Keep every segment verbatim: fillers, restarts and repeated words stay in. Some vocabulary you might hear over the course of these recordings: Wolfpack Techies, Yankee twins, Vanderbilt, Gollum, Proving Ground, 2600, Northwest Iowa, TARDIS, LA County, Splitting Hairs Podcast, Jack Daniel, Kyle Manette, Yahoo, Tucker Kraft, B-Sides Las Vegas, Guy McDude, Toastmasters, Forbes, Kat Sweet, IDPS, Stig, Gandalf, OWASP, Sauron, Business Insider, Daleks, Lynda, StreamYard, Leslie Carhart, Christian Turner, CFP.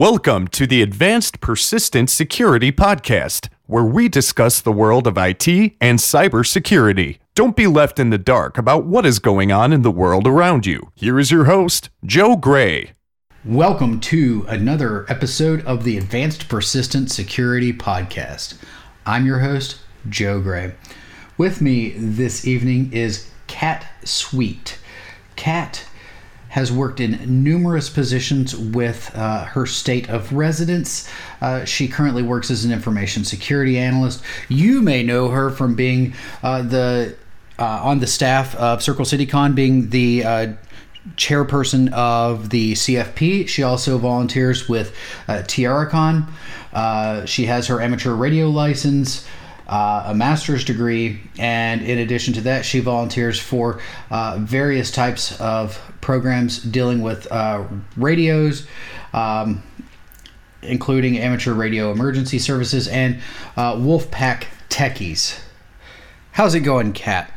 Welcome to the Advanced Persistent Security Podcast, where we discuss the world of I T and cybersecurity. Don't be left in the dark about what is going on in the world around you. Here is your host, Joe Gray. Welcome to another episode of the Advanced Persistent Security Podcast. I'm your host, Joe Gray. With me this evening is Kat Sweet. Kat has worked in numerous positions with uh, her state of residence. Uh, she currently works as an information security analyst. You may know her from being uh, the uh, on the staff of Circle CityCon, being the uh, chairperson of the C F P. She also volunteers with uh, TiaraCon. Uh, she has her amateur radio license, Uh, a master's degree, and in addition to that, she volunteers for uh, various types of programs dealing with uh, radios, um, including amateur radio emergency services and uh, Wolfpack Techies. How's it going, Kat?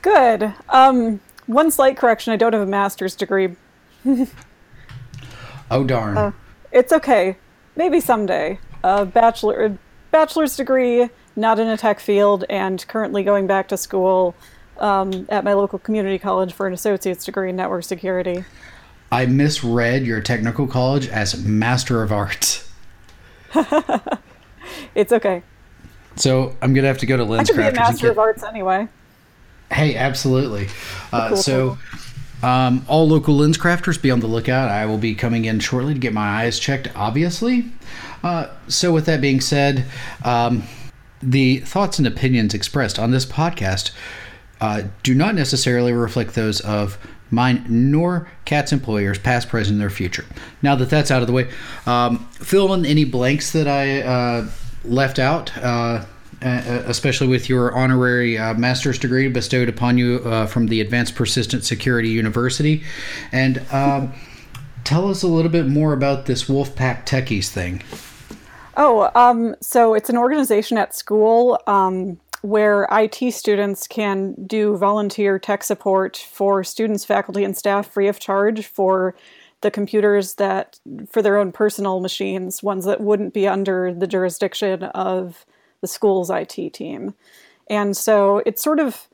Good. Um, one slight correction: I don't have a master's degree. Oh darn! Uh, it's okay. Maybe someday. A bachelor, bachelor's degree. Not in a tech field, and currently going back to school um, at my local community college for an associate's degree in network security. I misread your technical college as Master of Arts. It's okay. So I'm going to have to go to LensCrafters. I could be a Master get... of Arts anyway. Hey, absolutely. Uh, cool so um, all local LensCrafters, be on the lookout. I will be coming in shortly to get my eyes checked, obviously. Uh, so with that being said, um, the thoughts and opinions expressed on this podcast uh, do not necessarily reflect those of mine nor Kat's employers, past, present, or future. Now that that's out of the way, um, fill in any blanks that I uh, left out, uh, especially with your honorary uh, master's degree bestowed upon you uh, from the Advanced Persistent Security University. And um, tell us a little bit more about this Wolfpack Techies thing. Oh, um, so it's an organization at school um, where I T students can do volunteer tech support for students, faculty, and staff free of charge for the computers that, for their own personal machines, ones that wouldn't be under the jurisdiction of the school's I T team. And so it sort of,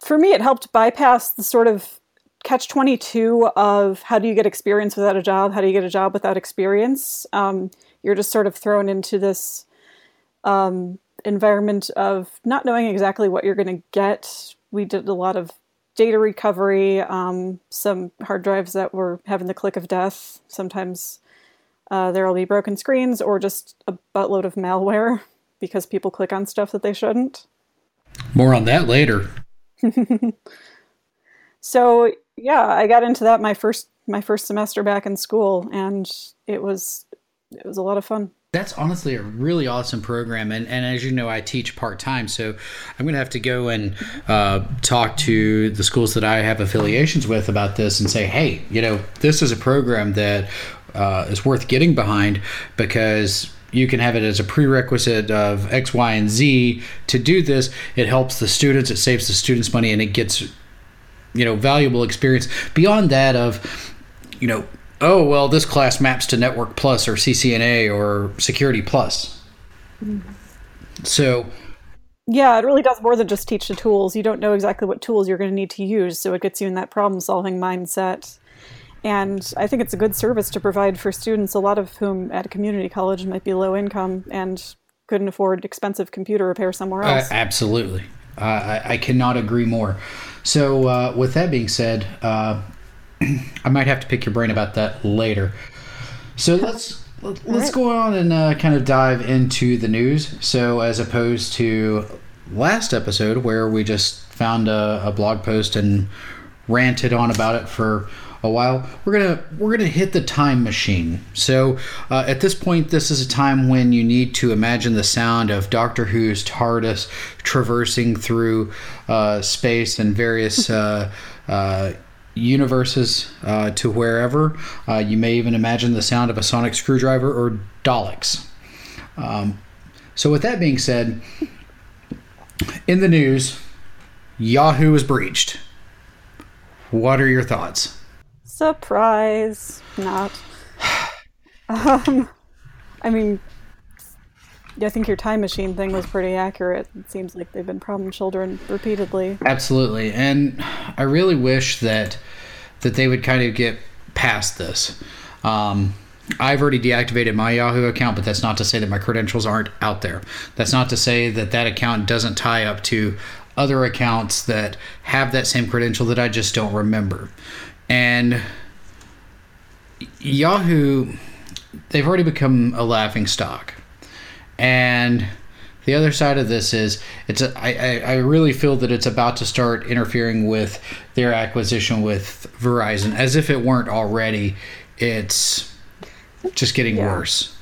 for me, it helped bypass the sort of catch twenty-two of how do you get experience without a job? How do you get a job without experience? Um, You're just sort of thrown into this um, environment of not knowing exactly what you're going to get. We did a lot of data recovery, um, some hard drives that were having the click of death. Sometimes uh, there'll be broken screens or just a buttload of malware because people click on stuff that they shouldn't. More on that later. So, yeah, I got into that my first my first semester back in school, and it was... It was a lot of fun. That's honestly a really awesome program. And, and as you know, I teach part-time, so I'm going to have to go and uh, talk to the schools that I have affiliations with about this and say, hey, you know, this is a program that uh, is worth getting behind because you can have it as a prerequisite of X, Y, and Z to do this. It helps the students, it saves the students money, and it gets, you know, valuable experience beyond that of, you know, oh, well, this class maps to Network Plus or C C N A or Security Plus. So... Yeah, it really does more than just teach the tools. You don't know exactly what tools you're going to need to use, so it gets you in that problem-solving mindset. And I think it's a good service to provide for students, a lot of whom at a community college might be low income and couldn't afford expensive computer repair somewhere else. Uh, absolutely. Uh, I, I cannot agree more. So uh, with that being said... Uh, I might have to pick your brain about that later. So let's let's right. go on and uh, kind of dive into the news. So as opposed to last episode where we just found a, a blog post and ranted on about it for a while, we're gonna we're gonna hit the time machine. So uh, at this point, this is a time when you need to imagine the sound of Doctor Who's TARDIS traversing through uh, space and various. Uh, uh, universes uh, to wherever. Uh, you may even imagine the sound of a sonic screwdriver or Daleks. Um, so with that being said, in the news, Yahoo is breached. What are your thoughts? Surprise. Not. Um, I mean, I think your time machine thing was pretty accurate. It seems like they've been problem children repeatedly. Absolutely. And I really wish that that they would kind of get past this. Um, I've already deactivated my Yahoo account, but that's not to say that my credentials aren't out there. That's not to say that that account doesn't tie up to other accounts that have that same credential that I just don't remember. And Yahoo, they've already become a laughing stock. And the other side of this is, it's a, I, I really feel that it's about to start interfering with their acquisition with Verizon. As if it weren't already, it's just getting yeah. worse.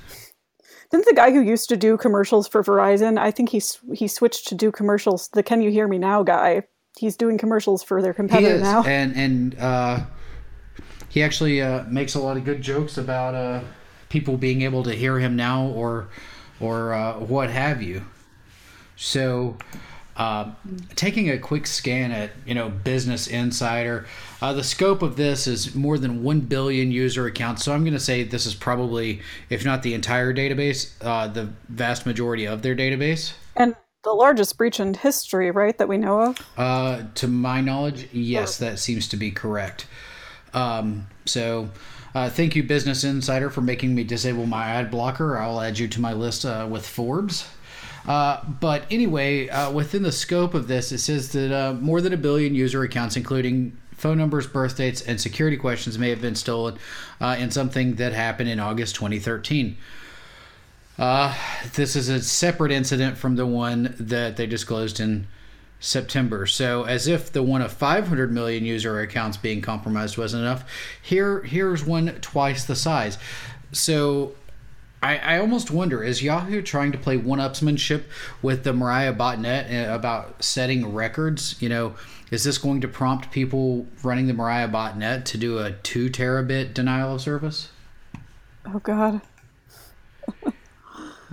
Didn't the guy who used to do commercials for Verizon, I think he, he switched to do commercials, the Can You Hear Me Now guy, he's doing commercials for their competitor he is. now. And, and uh, he actually uh, makes a lot of good jokes about uh, people being able to hear him now or... or uh, what have you. So uh, taking a quick scan at, you know, Business Insider, uh, the scope of this is more than one billion user accounts. So I'm going to say this is probably, if not the entire database, uh, the vast majority of their database. And the largest breach in history, right, that we know of? Uh, to my knowledge, yes, that seems to be correct. Um, so... Uh, thank you, Business Insider, for making me disable my ad blocker. I'll add you to my list uh, with Forbes. Uh, but anyway, uh, within the scope of this, it says that uh, more than a billion user accounts, including phone numbers, birth dates, and security questions, may have been stolen uh, in something that happened in August twenty thirteen. Uh, this is a separate incident from the one that they disclosed in September. So as if the one of five hundred million user accounts being compromised wasn't enough, here here's one twice the size. So I, I almost wonder, is Yahoo trying to play one-upsmanship with the Mirai botnet about setting records? You know, is this going to prompt people running the Mirai botnet to do a two terabit denial of service? Oh God.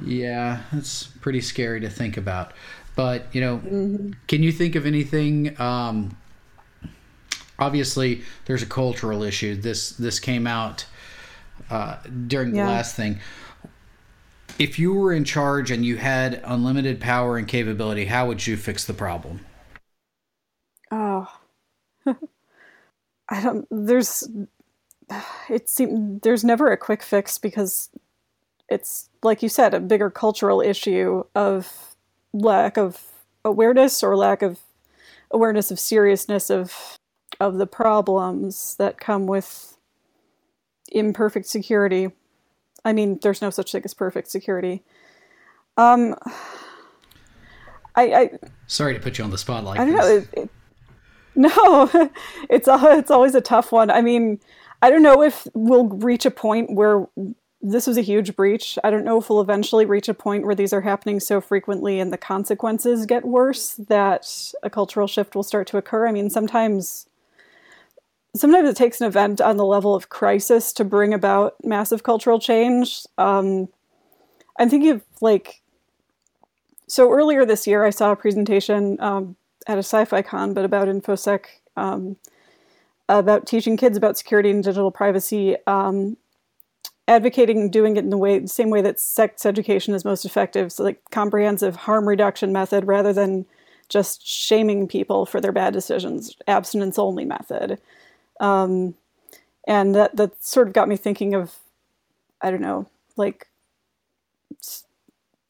Yeah, that's pretty scary to think about. But, you know, mm-hmm. Can you think of anything? Um, obviously, there's a cultural issue. This this came out uh, during the yeah. last thing. If you were in charge and you had unlimited power and capability, how would you fix the problem? Oh, I don't. There's it seems there's never a quick fix because it's, like you said, a bigger cultural issue of lack of awareness or lack of awareness of seriousness of of the problems that come with imperfect security. I mean, there's no such thing as perfect security. Um, I, I sorry to put you on the spot like I don't this. know. It, it, no, it's it's always a tough one. I mean, I don't know if we'll reach a point where. This was a huge breach. I don't know if we'll eventually reach a point where these are happening so frequently and the consequences get worse that a cultural shift will start to occur. I mean, sometimes sometimes it takes an event on the level of crisis to bring about massive cultural change. Um, I'm thinking of, like, so earlier this year, I saw a presentation um, at a sci-fi con, but about Infosec, um, about teaching kids about security and digital privacy, um, advocating doing it in the way the same way that sex education is most effective, so like comprehensive harm reduction method rather than just shaming people for their bad decisions, abstinence only method. Um, and that that sort of got me thinking of, I don't know, like,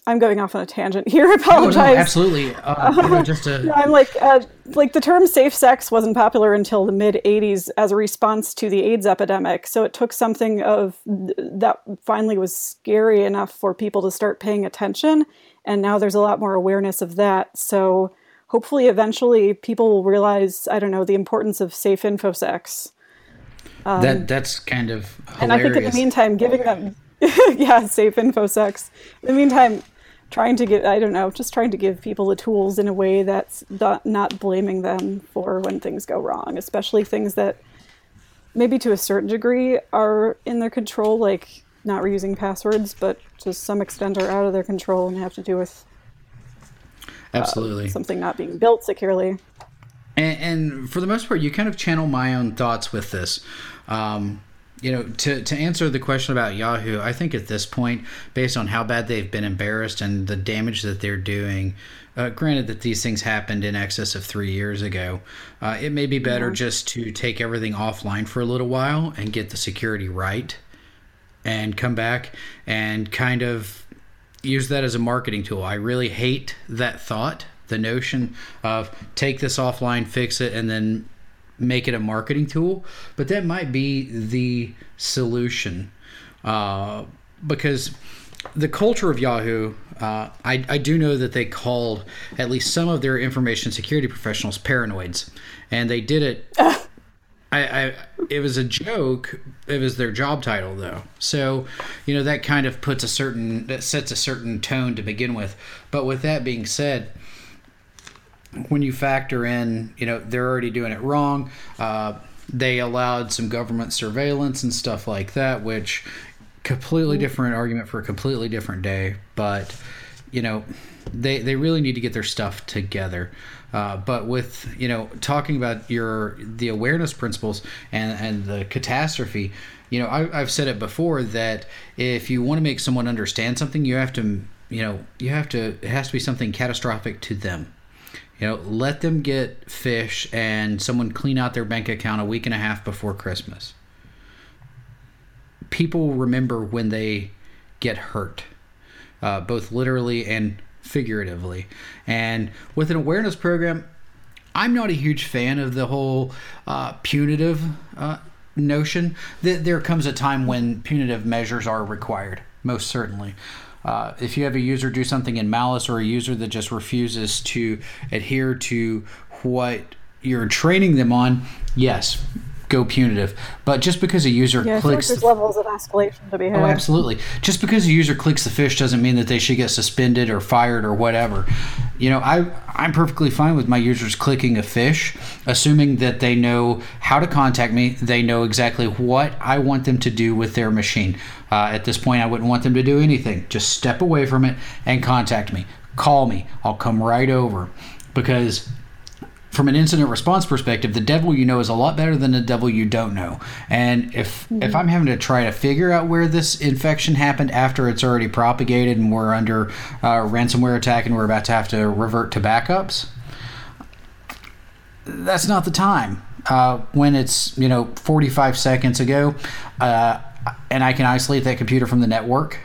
I'm going off on a tangent here. I apologize. No, no, absolutely. Uh, you know, just to... no, I'm like, uh, like the term safe sex wasn't popular until the mid eighties as a response to the AIDS epidemic. So it took something of th- that finally was scary enough for people to start paying attention. And now there's a lot more awareness of that. So hopefully eventually people will realize, I don't know, the importance of safe InfoSex. Um, that, that's kind of hilarious. And I think in the meantime, giving them, yeah, safe InfoSex. In the meantime, trying to get, I don't know, just trying to give people the tools in a way that's not, not blaming them for when things go wrong, especially things that maybe to a certain degree are in their control, like not reusing passwords, but to some extent are out of their control and have to do with absolutely uh, something not being built securely. And, and for the most part, you kind of channel my own thoughts with this. Um, You know, to, to answer the question about Yahoo, I think at this point, based on how bad they've been embarrassed and the damage that they're doing, uh, granted that these things happened in excess of three years ago, uh, it may be better mm-hmm. just to take everything offline for a little while and get the security right and come back and kind of use that as a marketing tool. I really hate that thought, the notion of take this offline, fix it, and then make it a marketing tool, but that might be the solution uh, because the culture of Yahoo, uh, I, I do know that they called at least some of their information security professionals paranoids, and they did it. I, I it was a joke. It was their job title, though. So, you know, that kind of puts a certain that sets a certain tone to begin with. But with that being said, when you factor in, you know, they're already doing it wrong. Uh, they allowed some government surveillance and stuff like that, which completely different argument for a completely different day. But, you know, they, they really need to get their stuff together. Uh, but with, you know, talking about your the awareness principles and, and the catastrophe, you know, I, I've said it before that if you want to make someone understand something, you have to, you know, you have to, it has to be something catastrophic to them. You know, let them get fish and someone clean out their bank account a week and a half before Christmas. People remember when they get hurt, uh, both literally and figuratively. And with an awareness program, I'm not a huge fan of the whole uh, punitive uh, notion. That there comes a time when punitive measures are required, most certainly. Uh, if you have a user do something in malice or a user that just refuses to adhere to what you're training them on, yes, go punitive. But just because a user yeah, clicks... Yeah, there's the, levels of escalation to be had. Oh, absolutely. Just because a user clicks the fish doesn't mean that they should get suspended or fired or whatever. You know, I, I'm perfectly fine with my users clicking a fish, assuming that they know how to contact me, they know exactly what I want them to do with their machine. Uh, at this point, I wouldn't want them to do anything. Just step away from it and contact me. Call me. I'll come right over. Because from an incident response perspective, the devil you know is a lot better than the devil you don't know. And if mm-hmm. if I'm having to try to figure out where this infection happened after it's already propagated and we're under uh, ransomware attack and we're about to have to revert to backups, that's not the time. Uh, when it's, you know, forty-five seconds ago, uh, and I can isolate that computer from the network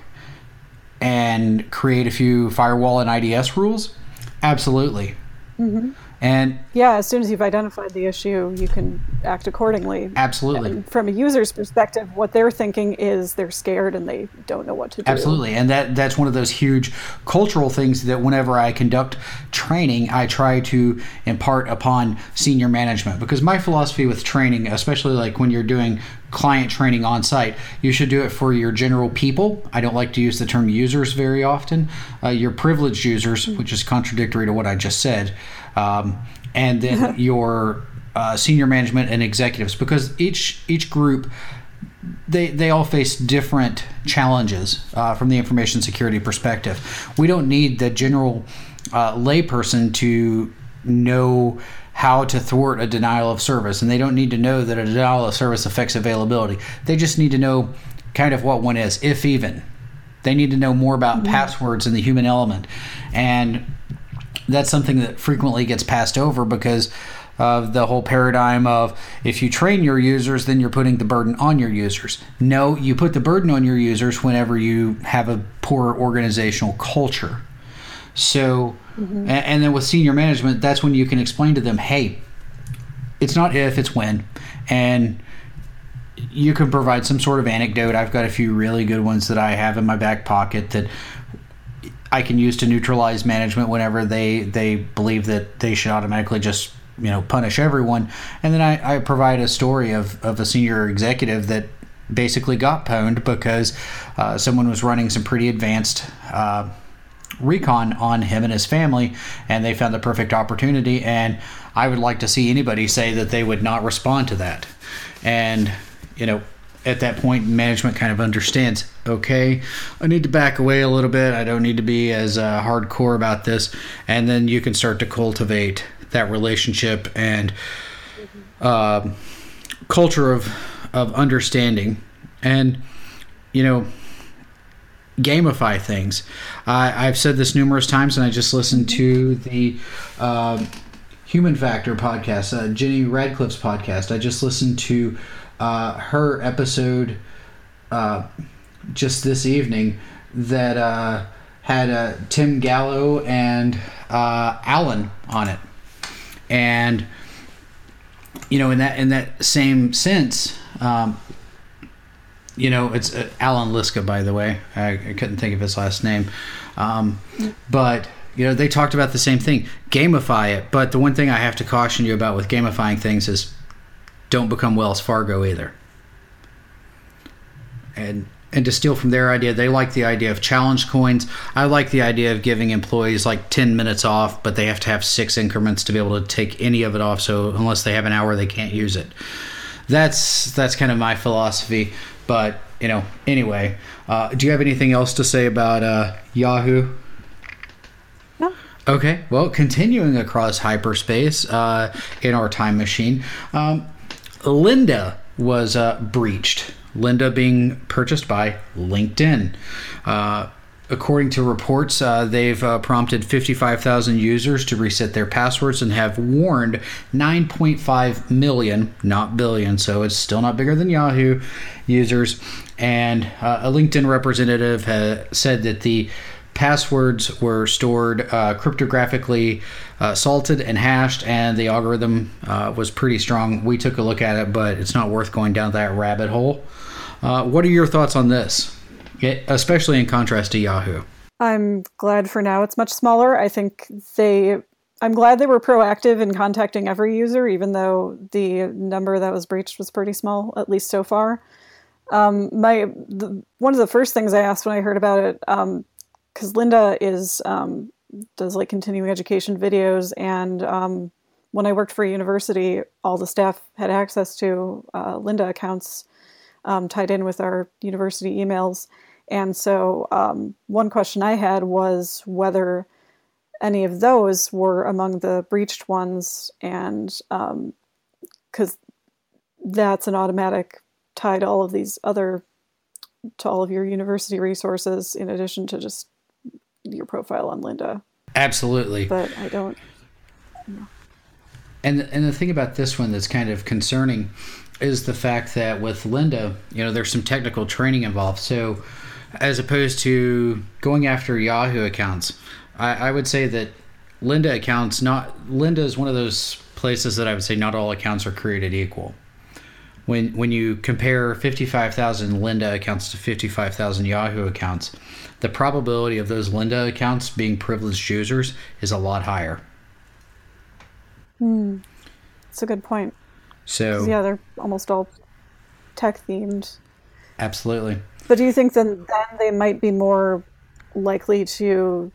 and create a few firewall and I D S rules, absolutely. Mm-hmm. And yeah, as soon as you've identified the issue, you can act accordingly. Absolutely. And from a user's perspective, what they're thinking is they're scared and they don't know what to do. Absolutely. And that that's one of those huge cultural things that whenever I conduct training, I try to impart upon senior management. Because my philosophy with training, especially like when you're doing client training on site, you should do it for your general people. I don't like to use the term users very often. Uh, your privileged users, mm-hmm. which is contradictory to what I just said. Um, and then your uh, senior management and executives, because each each group, they they all face different challenges uh, from the information security perspective. We don't need the general uh, layperson to know how to thwart a denial of service, and they don't need to know that a denial of service affects availability. They just need to know kind of what one is, if even. They need to know more about mm-hmm. passwords and the human element. And that's something that frequently gets passed over because of the whole paradigm of if you train your users, then you're putting the burden on your users. No, you put the burden on your users whenever you have a poor organizational culture. So, mm-hmm. and then with senior management, that's when you can explain to them, hey, it's not if, it's when. And you can provide some sort of anecdote. I've got a few really good ones that I have in my back pocket that I can use to neutralize management whenever they, they believe that they should automatically just, you know, punish everyone. And then I, I provide a story of, of a senior executive that basically got pwned because uh, someone was running some pretty advanced uh, recon on him and his family, and they found the perfect opportunity. And I would like to see anybody say that they would not respond to that. And, you know, at that point, management kind of understands, okay, I need to back away a little bit. I don't need to be as uh, hardcore about this. And then you can start to cultivate that relationship and uh, culture of, of understanding and, you know, gamify things. Uh, I've said this numerous times, and I just listened to the uh, Human Factor podcast, uh, Jenny Radcliffe's podcast. I just listened to uh, her episode uh, just this evening that uh, had uh, Tim Gallo and uh, Alan on it. And, you know, in that in that same sense, um, you know, it's uh, Alan Liska, by the way. I, I couldn't think of his last name. Um, but, you know, they talked about the same thing. Gamify it. But the one thing I have to caution you about with gamifying things is don't become Wells Fargo either. And and to steal from their idea, they like the idea of challenge coins. I like the idea of giving employees like ten minutes off, but they have to have six increments to be able to take any of it off. So unless they have an hour, they can't use it. That's that's kind of my philosophy. But, you know, anyway, uh, do you have anything else to say about uh, Yahoo? No. Okay. Well, continuing across hyperspace uh, in our time machine, um, Lynda was uh, breached. Lynda being purchased by LinkedIn. Uh, according to reports, uh, they've uh, prompted fifty-five thousand users to reset their passwords and have warned nine point five million, not billion, so it's still not bigger than Yahoo, users. And uh, a LinkedIn representative ha- said that the passwords were stored uh, cryptographically, uh, salted and hashed, and the algorithm uh, was pretty strong. We took a look at it, but it's not worth going down that rabbit hole. Uh, what are your thoughts on this, it, especially in contrast to Yahoo? I'm glad for now it's much smaller. I think they... I'm glad they were proactive in contacting every user, even though the number that was breached was pretty small, at least so far. Um, my the, one of the first things I asked when I heard about it, um, because Lynda is um, does like continuing education videos, and um, when I worked for a university, all the staff had access to uh, Lynda accounts um, tied in with our university emails. And so um, one question I had was whether any of those were among the breached ones, and because um, that's an automatic tie to all of these other, to all of your university resources, in addition to just your profile on Lynda. Absolutely. But I don't, I don't know. And, and the thing about this one that's kind of concerning is the fact that with Lynda, you know, there's some technical training involved. So as opposed to going after Yahoo accounts, I, I would say that Lynda accounts, not Lynda is one of those places that I would say not all accounts are created equal. When when you compare fifty-five thousand Lynda accounts to fifty-five thousand Yahoo accounts, the probability of those Lynda accounts being privileged users is a lot higher. Hmm, that's a good point. So yeah, they're almost all tech themed. Absolutely. But do you think then then they might be more likely to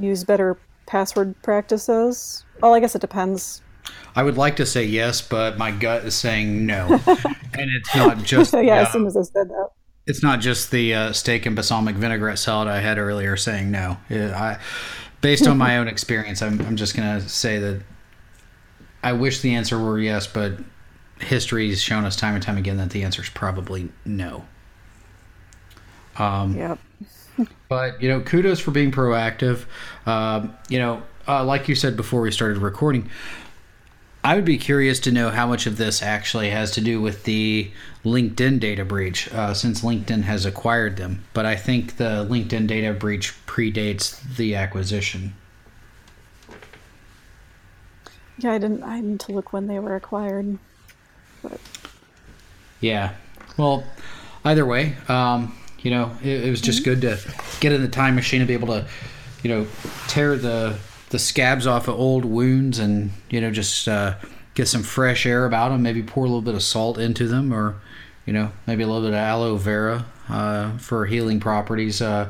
use better password practices? Well, I guess it depends. I would like to say yes, but my gut is saying no. And it's not just yeah, yeah, as soon as I said that. It's not just the uh, steak and balsamic vinaigrette salad I had earlier saying no. Yeah, I, based on my own experience, I'm, I'm just going to say that I wish the answer were yes, but history has shown us time and time again that the answer is probably no. Um, yep. But, you know, kudos for being proactive. Uh, you know, uh, like you said before we started recording, I would be curious to know how much of this actually has to do with the LinkedIn data breach, uh, since LinkedIn has acquired them. But I think the LinkedIn data breach predates the acquisition. Yeah, I didn't. I need to look when they were acquired. But. Yeah. Well, either way, um, you know, it, it was just mm-hmm. good to get in the time machine and be able to, you know, tear the. the scabs off of old wounds and, you know, just uh, get some fresh air about them, maybe pour a little bit of salt into them, or, you know, maybe a little bit of aloe vera uh, for healing properties uh,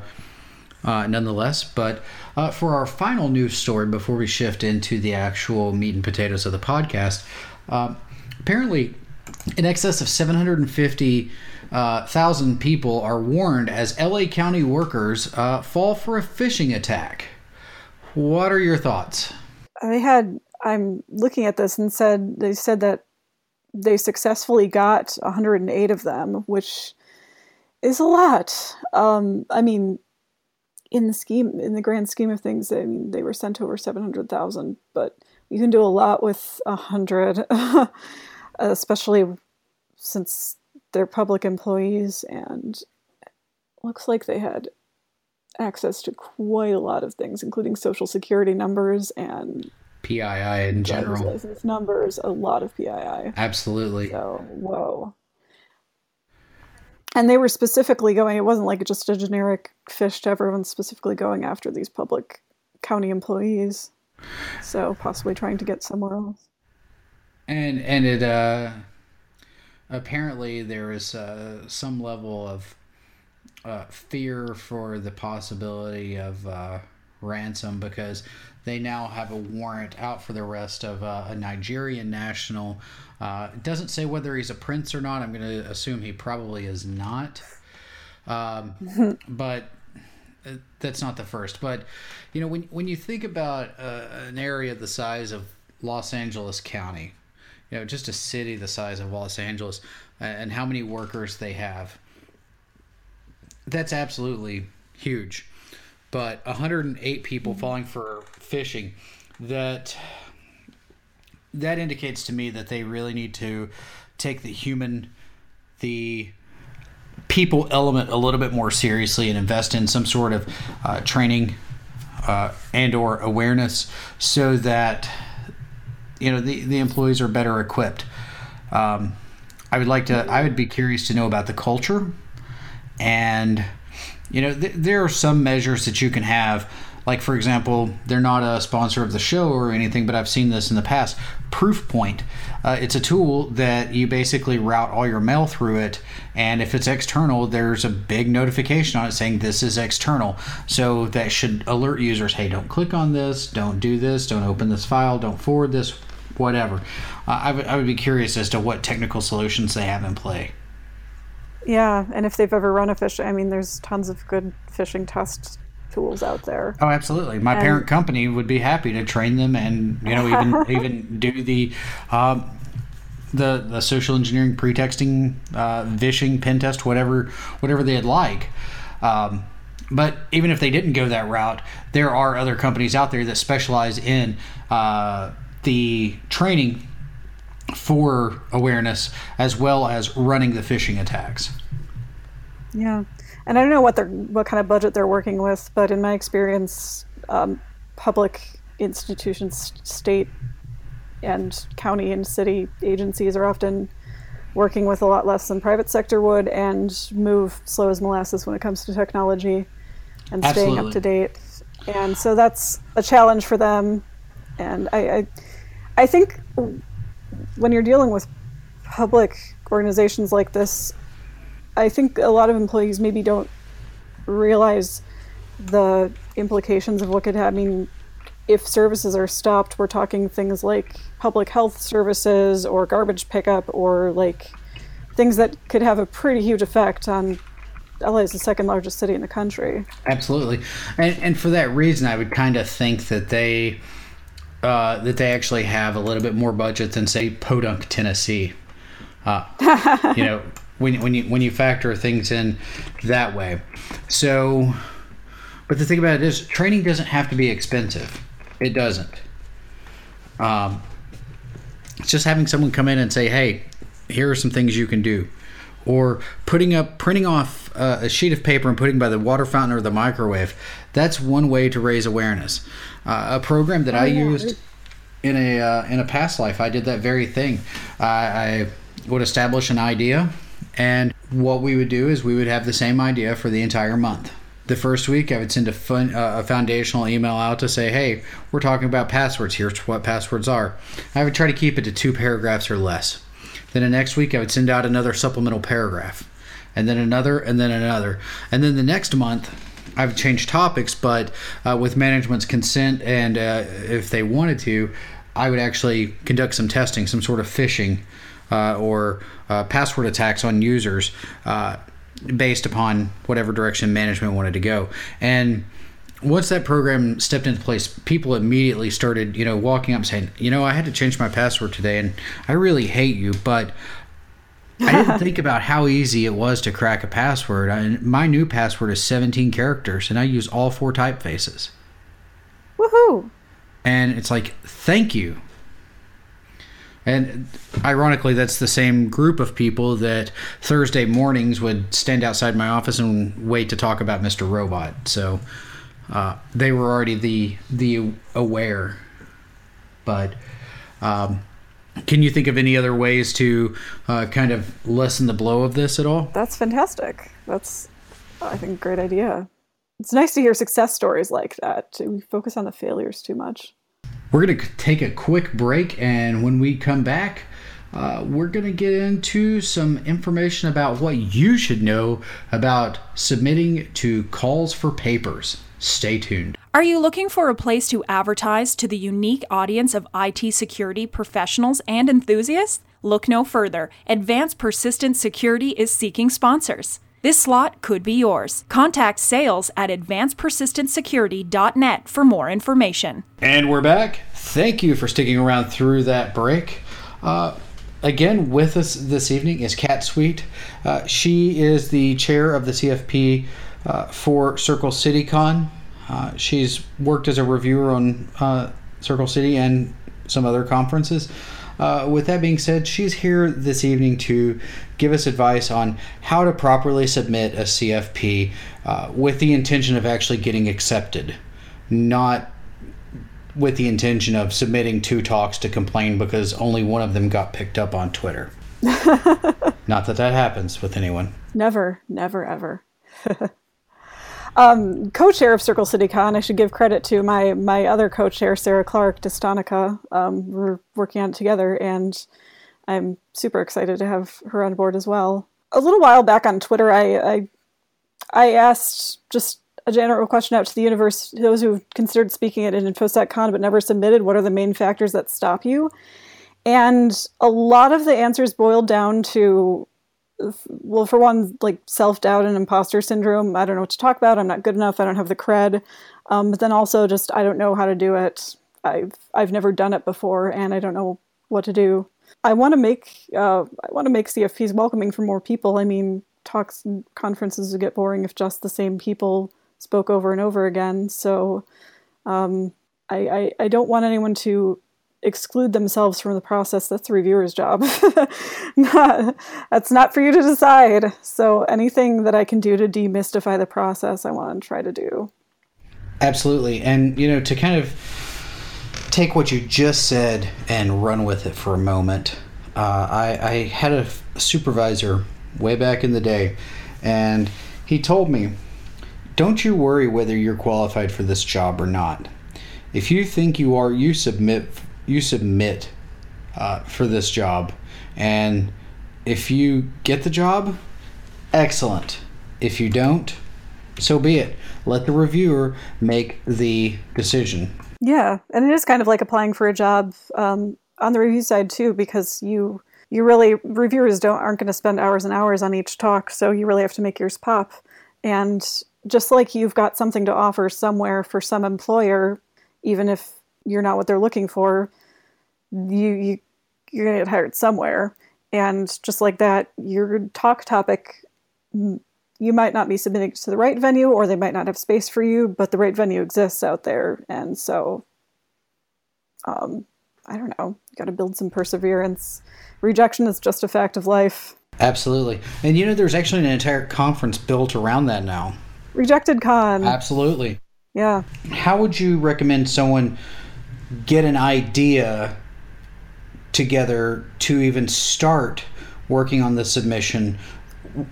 uh, nonetheless. But uh, for our final news story, before we shift into the actual meat and potatoes of the podcast, uh, apparently in excess of seven hundred fifty thousand people are warned as L A County workers uh, fall for a phishing attack. What are your thoughts? I had, I'm looking at this and said, they said that they successfully got one hundred eight of them, which is a lot. Um, I mean, in the scheme, in the grand scheme of things, I mean, they were sent over seven hundred thousand, but you can do a lot with a hundred, especially since they're public employees, and looks like they had access to quite a lot of things, including social security numbers and P I I in general. License numbers, a lot of P I I. Absolutely. So, whoa. And they were specifically going, it wasn't like just a generic fish to everyone, specifically going after these public county employees. So possibly trying to get somewhere else. And and it uh, apparently there is uh, some level of uh, fear for the possibility of uh, ransom, because they now have a warrant out for the arrest of uh, a Nigerian national. Uh, it doesn't say whether he's a prince or not. I'm going to assume he probably is not. Um, but that's not the first. But, you know, when when you think about uh, an area the size of Los Angeles County, you know, just a city the size of Los Angeles, and how many workers they have, that's absolutely huge. But one hundred eight people falling for phishing, that that indicates to me that they really need to take the human, the people element a little bit more seriously and invest in some sort of uh, training uh, and or awareness, so that, you know, the, the employees are better equipped. Um, I would like to, I would be curious to know about the culture. And you know, th- there are some measures that you can have, like, for example, they're not a sponsor of the show or anything, but I've seen this in the past, Proofpoint. Uh, it's a tool that you basically route all your mail through it, and if it's external, there's a big notification on it saying this is external. So that should alert users, hey, don't click on this, don't do this, don't open this file, don't forward this, whatever. Uh, I, w- I would be curious as to what technical solutions they have in play. Yeah, and if they've ever run a phishing, I mean, there's tons of good phishing test tools out there. Oh, absolutely. My and, parent company would be happy to train them, and, you know, even even do the um, the the social engineering, pretexting, uh, vishing, pen test, whatever whatever they'd like. Um, but even if they didn't go that route, there are other companies out there that specialize in uh, the training for awareness, as well as running the phishing attacks. Yeah, and I don't know what they're, what kind of budget they're working with, but in my experience, um, public institutions, state and county and city agencies are often working with a lot less than private sector would, and move slow as molasses when it comes to technology and Absolutely. Staying up to date. And so that's a challenge for them. And I, I, I think when you're dealing with public organizations like this, I think a lot of employees maybe don't realize the implications of what could happen. I mean, if services are stopped, we're talking things like public health services or garbage pickup, or like things that could have a pretty huge effect on L A is the second largest city in the country. Absolutely. And, and for that reason, I would kind of think that they... Uh, that they actually have a little bit more budget than, say, Podunk, Tennessee. Uh, you know, when when you when you factor things in that way. So, but the thing about it is, training doesn't have to be expensive. It doesn't. Um, it's just having someone come in and say, "Hey, here are some things you can do," or putting up printing off uh, a sheet of paper and putting by the water fountain or the microwave. That's one way to raise awareness. Uh, a program that I used in a uh, in a past life, I did that very thing. Uh, I would establish an idea, and what we would do is we would have the same idea for the entire month. The first week, I would send a, fun, uh, a foundational email out to say, hey, we're talking about passwords. Here's what passwords are. I would try to keep it to two paragraphs or less. Then the next week, I would send out another supplemental paragraph, and then another, and then another. And then the next month, I've changed topics, but uh, with management's consent, and uh, if they wanted to, I would actually conduct some testing, some sort of phishing uh, or uh, password attacks on users uh, based upon whatever direction management wanted to go. And once that program stepped into place, people immediately started, you know, walking up saying, you know, I had to change my password today, and I really hate you, but I didn't think about how easy it was to crack a password. I, my new password is seventeen characters, and I use all four typefaces. Woohoo! And it's like, thank you. And ironically, that's the same group of people that Thursday mornings would stand outside my office and wait to talk about Mister Robot. So uh, they were already the the aware. But um, can you think of any other ways to uh, kind of lessen the blow of this at all? That's fantastic. That's, I think, a great idea. It's nice to hear success stories like that. We focus on the failures too much. We're going to take a quick break, and when we come back, uh, we're going to get into some information about what you should know about submitting to calls for papers. Stay tuned. Are you looking for a place to advertise to the unique audience of I T security professionals and enthusiasts? Look no further. Advanced Persistent Security is seeking sponsors. This slot could be yours. Contact sales at advanced persistent security dot net for more information. And we're back. Thank you for sticking around through that break. Uh, again, with us this evening is Kat Sweet. Uh, she is the chair of the C F P uh, for Circle CityCon. Uh, she's worked as a reviewer on uh, Circle City and some other conferences. Uh, with that being said, she's here this evening to give us advice on how to properly submit a C F P uh, with the intention of actually getting accepted, not with the intention of submitting two talks to complain because only one of them got picked up on Twitter. Not that that happens with anyone. Never, never, ever. Um, co-chair of Circle CityCon, I should give credit to my my other co-chair, Sarah Clark Dostanica. Um, we're working on it together, and I'm super excited to have her on board as well. A little while back on Twitter, I I, I asked just a general question out to the universe, to those who've considered speaking at an Infosec con but never submitted, what are the main factors that stop you? And a lot of the answers boiled down to, well, for one, like self-doubt and imposter syndrome. I don't know what to talk about. I'm not good enough. I don't have the cred. Um, but then also just, I don't know how to do it. I've, I've never done it before, and I don't know what to do. I want to make, uh, I want to make C F Ps welcoming for more people. I mean, talks and conferences would get boring if just the same people spoke over and over again. So, um, I, I, I don't want anyone to exclude themselves from the process. That's the reviewer's job. not, that's not for you to decide. So anything that I can do to demystify the process, I want to try to do. Absolutely. And, you know, to kind of take what you just said and run with it for a moment, uh, I, I had a f- supervisor way back in the day, and he told me, don't you worry whether you're qualified for this job or not. If you think you are, you submit You submit uh, for this job, and if you get the job, excellent. If you don't, so be it. Let the reviewer make the decision. Yeah, and it is kind of like applying for a job um, on the review side too, because you you really reviewers don't aren't going to spend hours and hours on each talk, so you really have to make yours pop. And just like you've got something to offer somewhere for some employer, even if you're not what they're looking for, you, you, you're going to get hired somewhere. And just like that, your talk topic, you might not be submitting to the right venue, or they might not have space for you, but the right venue exists out there. And so, um, I don't know, you got to build some perseverance. Rejection is just a fact of life. Absolutely. And you know, there's actually an entire conference built around that now. Rejected Con. Absolutely. Yeah. How would you recommend someone get an idea together to even start working on the submission?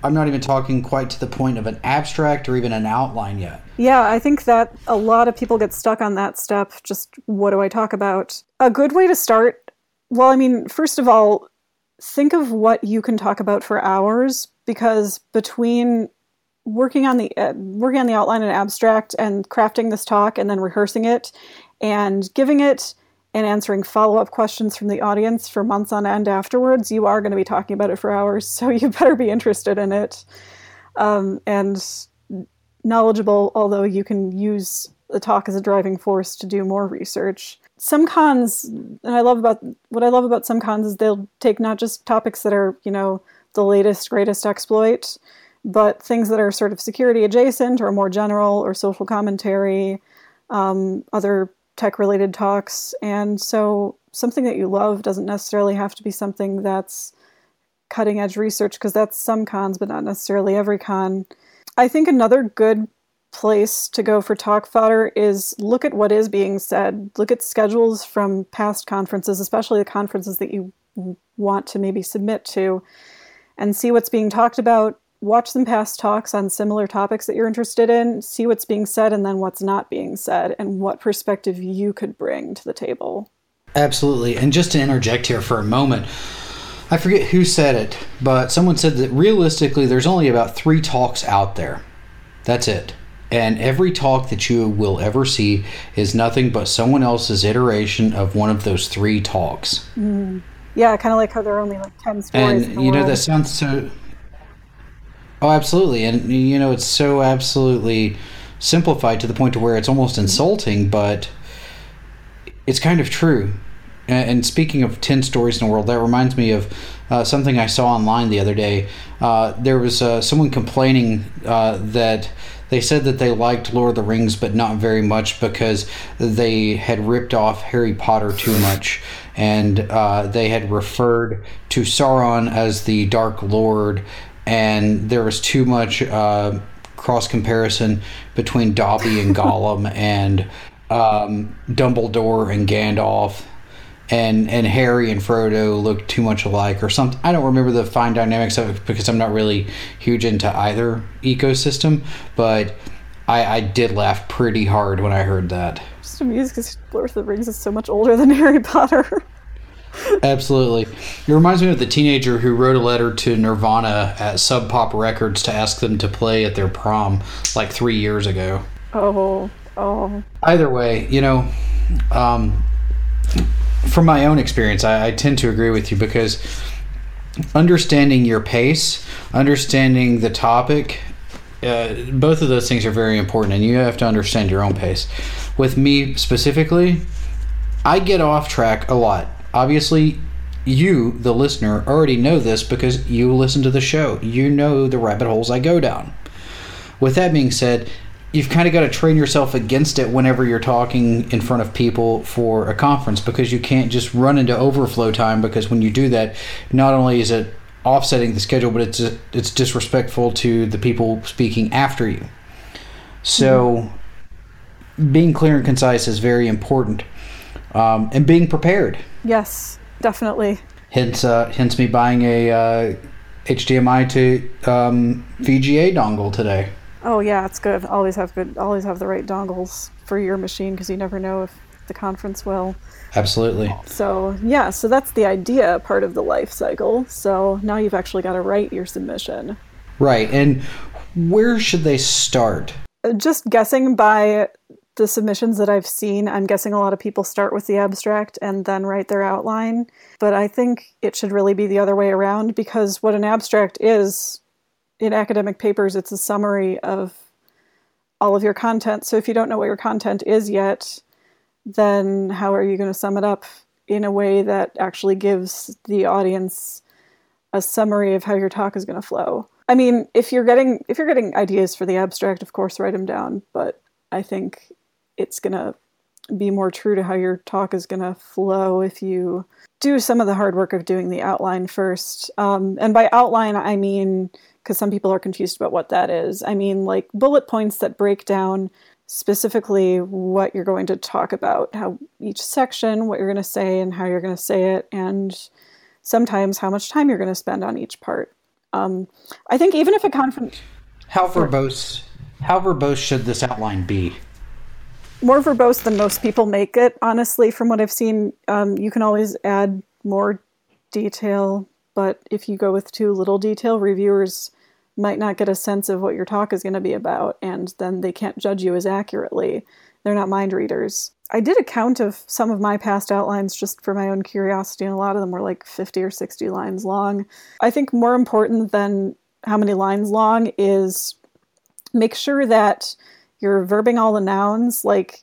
I'm not even talking quite to the point of an abstract or even an outline yet. Yeah, I think that a lot of people get stuck on that step. Just what do I talk about? A good way to start, well, I mean, first of all, think of what you can talk about for hours, because between working on the uh, working on the outline and abstract and crafting this talk and then rehearsing it and giving it and answering follow-up questions from the audience for months on end afterwards, you are going to be talking about it for hours, so you better be interested in it um, and knowledgeable, although you can use the talk as a driving force to do more research. Some cons, and I love about what I love about some cons is they'll take not just topics that are, you know, the latest, greatest exploit, but things that are sort of security adjacent or more general or social commentary, um, other tech-related talks. And so something that you love doesn't necessarily have to be something that's cutting-edge research, because that's some cons, but not necessarily every con. I think another good place to go for talk fodder is look at what is being said. Look at schedules from past conferences, especially the conferences that you want to maybe submit to, and see what's being talked about. Watch some past talks on similar topics that you're interested in, see what's being said and then what's not being said, and what perspective you could bring to the table. Absolutely. And just to interject here for a moment, I forget who said it, but someone said that realistically there's only about three talks out there. That's it. And every talk that you will ever see is nothing but someone else's iteration of one of those three talks. Mm. Yeah, kind of like how there are only like ten stories. And, you know, that sounds so... Oh, absolutely. And, you know, it's so absolutely simplified to the point to where it's almost insulting, but it's kind of true. And speaking of ten stories in the world, that reminds me of uh, something I saw online the other day. Uh, there was uh, someone complaining uh, that... They said that they liked Lord of the Rings, but not very much because they had ripped off Harry Potter too much, and uh, they had referred to Sauron as the Dark Lord, and there was too much uh, cross-comparison between Dobby and Gollum and um, Dumbledore and Gandalf. And and Harry and Frodo look too much alike or something. I don't remember the fine dynamics of it because I'm not really huge into either ecosystem, but I, I did laugh pretty hard when I heard that. Just amused because Lord of the Rings is so much older than Harry Potter. Absolutely. It reminds me of the teenager who wrote a letter to Nirvana at Sub Pop Records to ask them to play at their prom like three years ago. Oh, oh. Either way, you know... Um, From my own experience, I, I tend to agree with you because understanding your pace, understanding the topic, uh, both of those things are very important, and you have to understand your own pace. With me specifically, I get off track a lot. Obviously, you, the listener, already know this because you listen to the show. You know the rabbit holes I go down. With that being said, you've kind of got to train yourself against it whenever you're talking in front of people for a conference, because you can't just run into overflow time, because when you do that, not only is it offsetting the schedule, but it's it's disrespectful to the people speaking after you. So mm-hmm. being clear and concise is very important, um, and being prepared. Yes, definitely. Hence, uh, hence me buying a uh, H D M I to um, V G A dongle today. Oh yeah, it's good. Always have good. Always have the right dongles for your machine, because you never know if the conference will. Absolutely. So yeah, so that's the idea part of the life cycle. So now you've actually got to write your submission. Right, and where should they start? Just guessing by the submissions that I've seen, I'm guessing a lot of people start with the abstract and then write their outline. But I think it should really be the other way around, because what an abstract is. In academic papers, it's a summary of all of your content. So if you don't know what your content is yet, then how are you going to sum it up in a way that actually gives the audience a summary of how your talk is going to flow? I mean, if you're getting if you're getting ideas for the abstract, of course, write them down. But I think it's going to be more true to how your talk is going to flow if you do some of the hard work of doing the outline first. Um, and by outline, I mean... because some people are confused about what that is. I mean, like bullet points that break down specifically what you're going to talk about, how each section, what you're going to say and how you're going to say it, and sometimes how much time you're going to spend on each part. Um, I think even if a conference... How verbose, how verbose should this outline be? More verbose than most people make it, honestly, from what I've seen. Um, you can always add more detail, but if you go with too little detail, reviewers might not get a sense of what your talk is going to be about, and then they can't judge you as accurately. They're not mind readers. I did a count of some of my past outlines just for my own curiosity, and a lot of them were like fifty or sixty lines long. I think more important than how many lines long is make sure that you're verbing all the nouns. Like,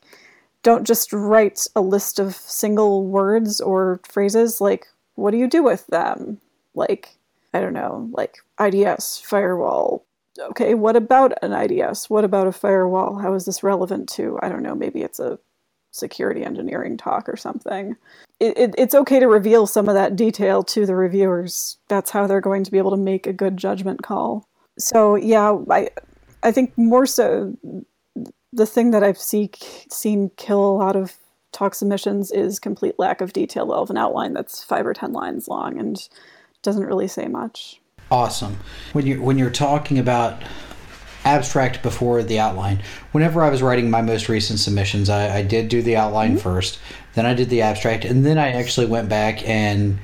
don't just write a list of single words or phrases. Like, what do you do with them? Like, I don't know, like I D S, firewall. Okay, what about an I D S? What about a firewall? How is this relevant to, I don't know, maybe it's a security engineering talk or something. It, it, it's okay to reveal some of that detail to the reviewers. That's how they're going to be able to make a good judgment call. So yeah, I I think more so the thing that I've see, seen kill a lot of talk submissions is complete lack of detail of an outline that's five or ten lines long and doesn't really say much. Awesome. When you when you're talking about abstract before the outline, whenever I was writing my most recent submissions, I, I did do the outline mm-hmm. first, then I did the abstract, and then I actually went back and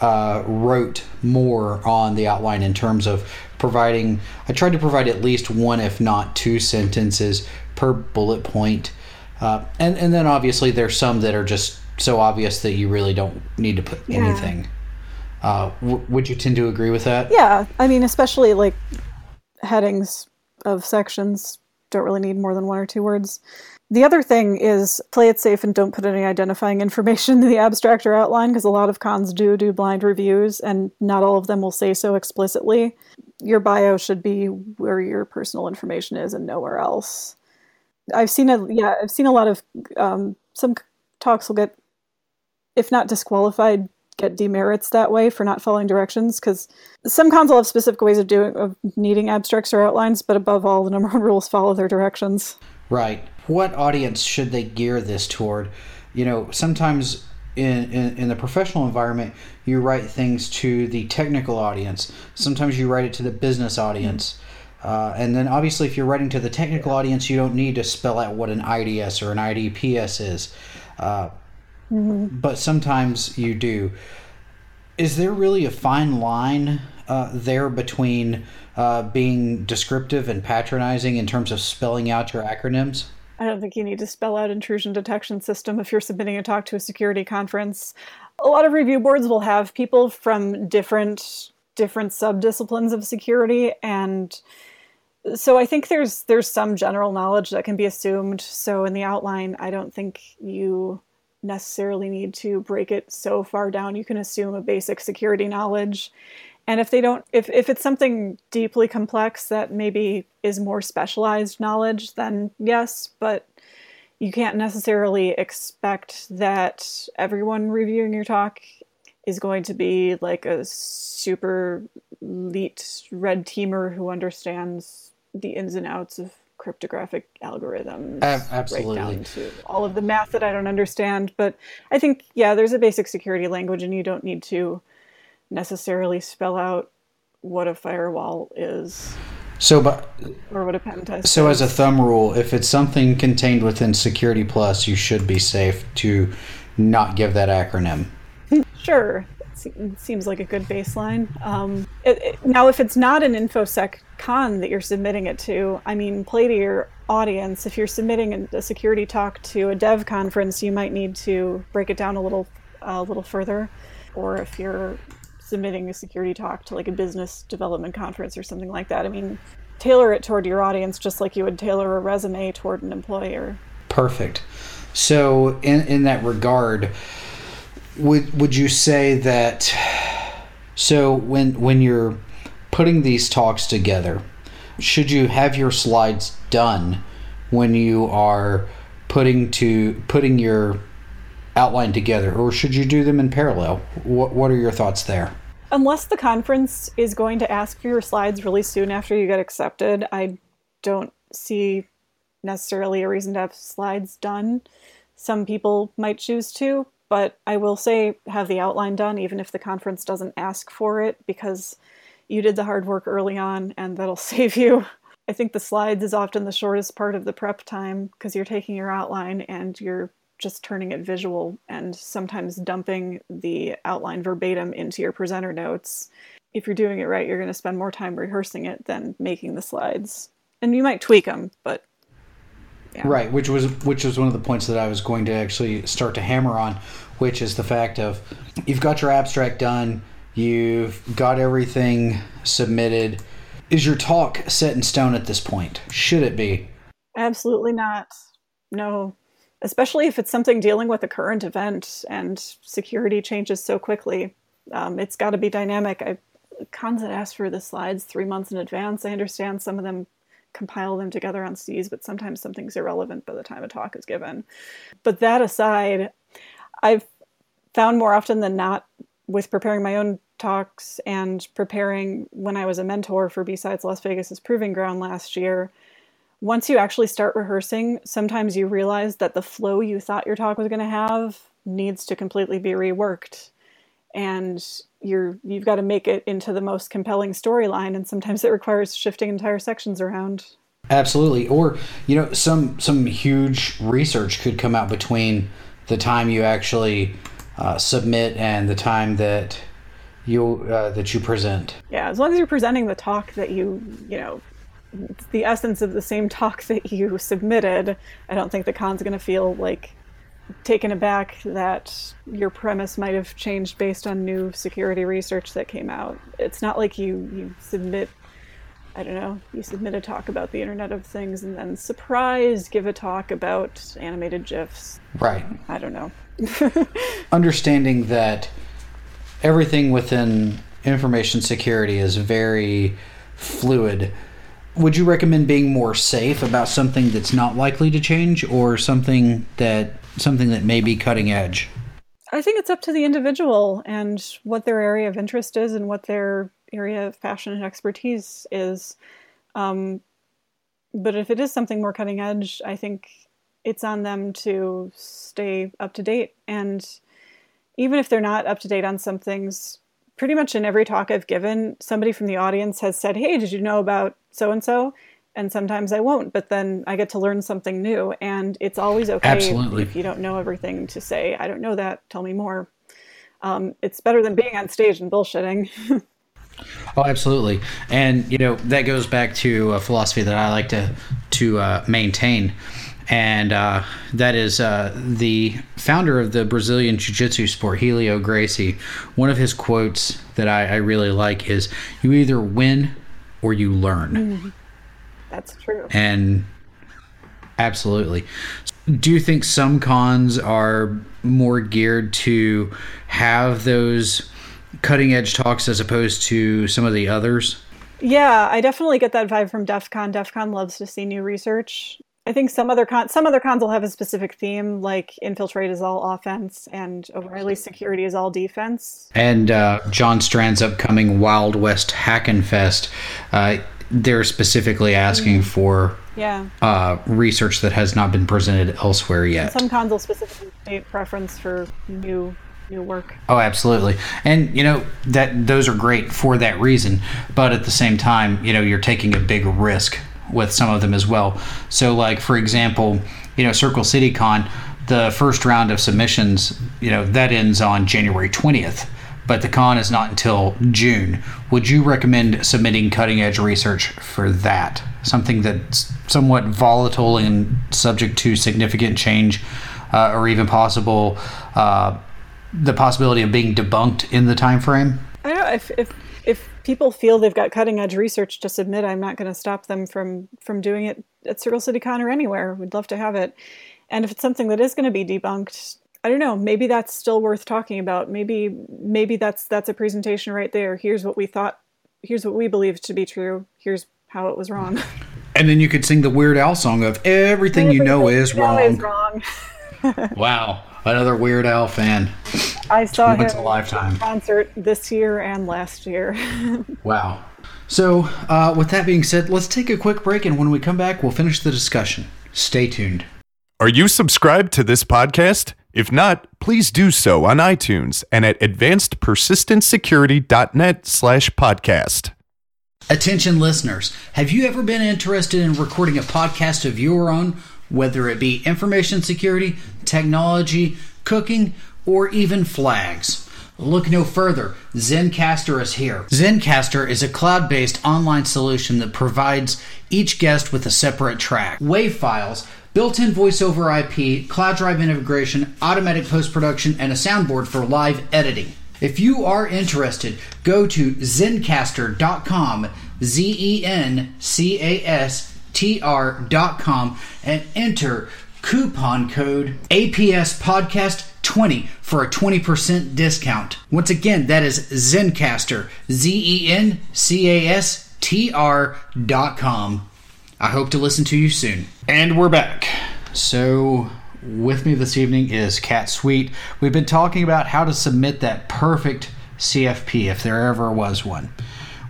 uh, wrote more on the outline in terms of providing. I tried to provide at least one, if not two, sentences per bullet point, uh, and and then obviously there's some that are just so obvious that you really don't need to put yeah. anything. Uh, w- would you tend to agree with that? Yeah, I mean, especially like headings of sections don't really need more than one or two words. The other thing is play it safe and don't put any identifying information in the abstract or outline, because a lot of cons do do blind reviews and not all of them will say so explicitly. Your bio should be where your personal information is and nowhere else. I've seen a yeah, I've seen a lot of um, some talks will get, if not disqualified, get demerits that way for not following directions, because some cons will have specific ways of doing of needing abstracts or outlines, but above all, the number one rule is follow their directions. Right. What audience should they gear this toward? You know, sometimes in, in, in the professional environment, you write things to the technical audience. Sometimes you write it to the business audience. Uh, and then obviously if you're writing to the technical audience, you don't need to spell out what an I D S or an I D P S is. Uh, Mm-hmm. But sometimes you do. Is there really a fine line uh, there between uh, being descriptive and patronizing in terms of spelling out your acronyms? I don't think you need to spell out intrusion detection system if you're submitting a talk to a security conference. A lot of review boards will have people from different different sub-disciplines of security, and so I think there's there's some general knowledge that can be assumed. So in the outline, I don't think you necessarily need to break it so far down. You can assume a basic security knowledge. And if they don't, if, if it's something deeply complex that maybe is more specialized knowledge, then yes, but you can't necessarily expect that everyone reviewing your talk is going to be like a super elite red teamer who understands the ins and outs of cryptographic algorithms, absolutely, right down to all of the math that I don't understand. But I think, yeah, there's a basic security language, and you don't need to necessarily spell out what a firewall is. So, but or what a pen test. So, is. As a thumb rule, if it's something contained within Security Plus, you should be safe to not give that acronym. Sure. It seems like a good baseline. Um, it, it, now, if it's not an Infosec con that you're submitting it to, I mean, play to your audience. If you're submitting a, a security talk to a dev conference, you might need to break it down a little, a uh, little further. Or if you're submitting a security talk to like a business development conference or something like that, I mean, tailor it toward your audience just like you would tailor a resume toward an employer. Perfect. So, in in that regard, Would would you say that, so when when you're putting these talks together, should you have your slides done when you are putting to putting your outline together, or should you do them in parallel? What what are your thoughts there? Unless the conference is going to ask for your slides really soon after you get accepted, I don't see necessarily a reason to have slides done. Some people might choose to. But I will say have the outline done, even if the conference doesn't ask for it, because you did the hard work early on, and that'll save you. I think the slides is often the shortest part of the prep time, because you're taking your outline and you're just turning it visual and sometimes dumping the outline verbatim into your presenter notes. If you're doing it right, you're going to spend more time rehearsing it than making the slides. And you might tweak them, but... Yeah. Right, which was which was one of the points that I was going to actually start to hammer on, which is the fact of you've got your abstract done, you've got everything submitted. Is your talk set in stone at this point? Should it be? Absolutely not. No. Especially if it's something dealing with a current event and security changes so quickly. Um, it's got to be dynamic. I cons that ask for the slides three months in advance. I understand some of them compile them together on C's, but sometimes something's irrelevant by the time a talk is given. But that aside, I've found more often than not with preparing my own talks and preparing when I was a mentor for B-Sides Las Vegas's Proving Ground last year, once you actually start rehearsing, sometimes you realize that the flow you thought your talk was going to have needs to completely be reworked. And you're, you've got to make it into the most compelling storyline. And sometimes it requires shifting entire sections around. Absolutely. Or, you know, some some huge research could come out between the time you actually uh, submit and the time that you uh, that you present. Yeah, as long as you're presenting the talk that you, you know, it's the essence of the same talk that you submitted, I don't think the con's going to feel like taken aback that your premise might have changed based on new security research that came out. It's not like you, you submit, I don't know, you submit a talk about the Internet of Things and then, surprise, give a talk about animated GIFs. Right. I don't know. Understanding that everything within information security is very fluid, would you recommend being more safe about something that's not likely to change or something that something that may be cutting edge? I think it's up to the individual and what their area of interest is and what their area of passion and expertise is. Um, but if it is something more cutting edge, I think it's on them to stay up to date. And even if they're not up to date on some things, pretty much in every talk I've given, somebody from the audience has said, hey, did you know about so-and-so? And sometimes I won't, but then I get to learn something new. And it's always okay. Absolutely. If you don't know everything to say, I don't know that, tell me more. Um, it's better than being on stage and bullshitting. Oh, absolutely. And, you know, that goes back to a philosophy that I like to, to uh, maintain. And uh, that is uh, the founder of the Brazilian Jiu-Jitsu sport, Helio Gracie. One of his quotes that I, I really like is, you either win or you learn. Mm-hmm. That's true. And absolutely. Do you think some cons are more geared to have those cutting edge talks as opposed to some of the others? Yeah, I definitely get that vibe from DEF CON. DEF CON loves to see new research. I think some other con- some other cons will have a specific theme, like Infiltrate is all offense and O'Reilly Security is all defense. And uh, John Strand's upcoming Wild West Hackenfest, uh, they're specifically asking for yeah. uh, research that has not been presented elsewhere yet. And some cons will specifically state preference for new new work. Oh, absolutely. And, you know, that those are great for that reason. But at the same time, you know, you're taking a big risk with some of them as well. So, like, for example, you know, Circle CityCon, the first round of submissions, you know, that ends on January twentieth. But the con is not until June. Would you recommend submitting cutting-edge research for that? Something that's somewhat volatile and subject to significant change uh, or even possible, uh, the possibility of being debunked in the time frame? I don't know. If, if, if people feel they've got cutting-edge research to submit, I'm not going to stop them from, from doing it at Circle CityCon or anywhere. We'd love to have it. And if it's something that is going to be debunked, I don't know, maybe that's still worth talking about. Maybe maybe that's that's a presentation right there. Here's what we thought, here's what we believed to be true, here's how it was wrong. And then you could sing the Weird Al song of everything, everything you know is wrong. Is wrong. Wow, another Weird Al fan. I saw him at a concert this year and last year. Wow. So uh, with that being said, let's take a quick break, and when we come back, we'll finish the discussion. Stay tuned. Are you subscribed to this podcast? If not, please do so on iTunes and at advancedpersistentsecurity.net slash podcast. Attention listeners, have you ever been interested in recording a podcast of your own, whether it be information security, technology, cooking, or even flags? Look no further. Zencastr is here. Zencastr is a cloud-based online solution that provides each guest with a separate track, WAV files, built-in voice over I P, cloud drive integration, automatic post-production, and a soundboard for live editing. If you are interested, go to zencastr dot com, Z E N C A S T R dot com, and enter coupon code A P S Podcast twenty for a twenty percent discount. Once again, that is Zencastr, Z E N C A S T R dot com. I hope to listen to you soon. And we're back. So with me this evening is Kat Sweet. We've been talking about how to submit that perfect C F P if there ever was one.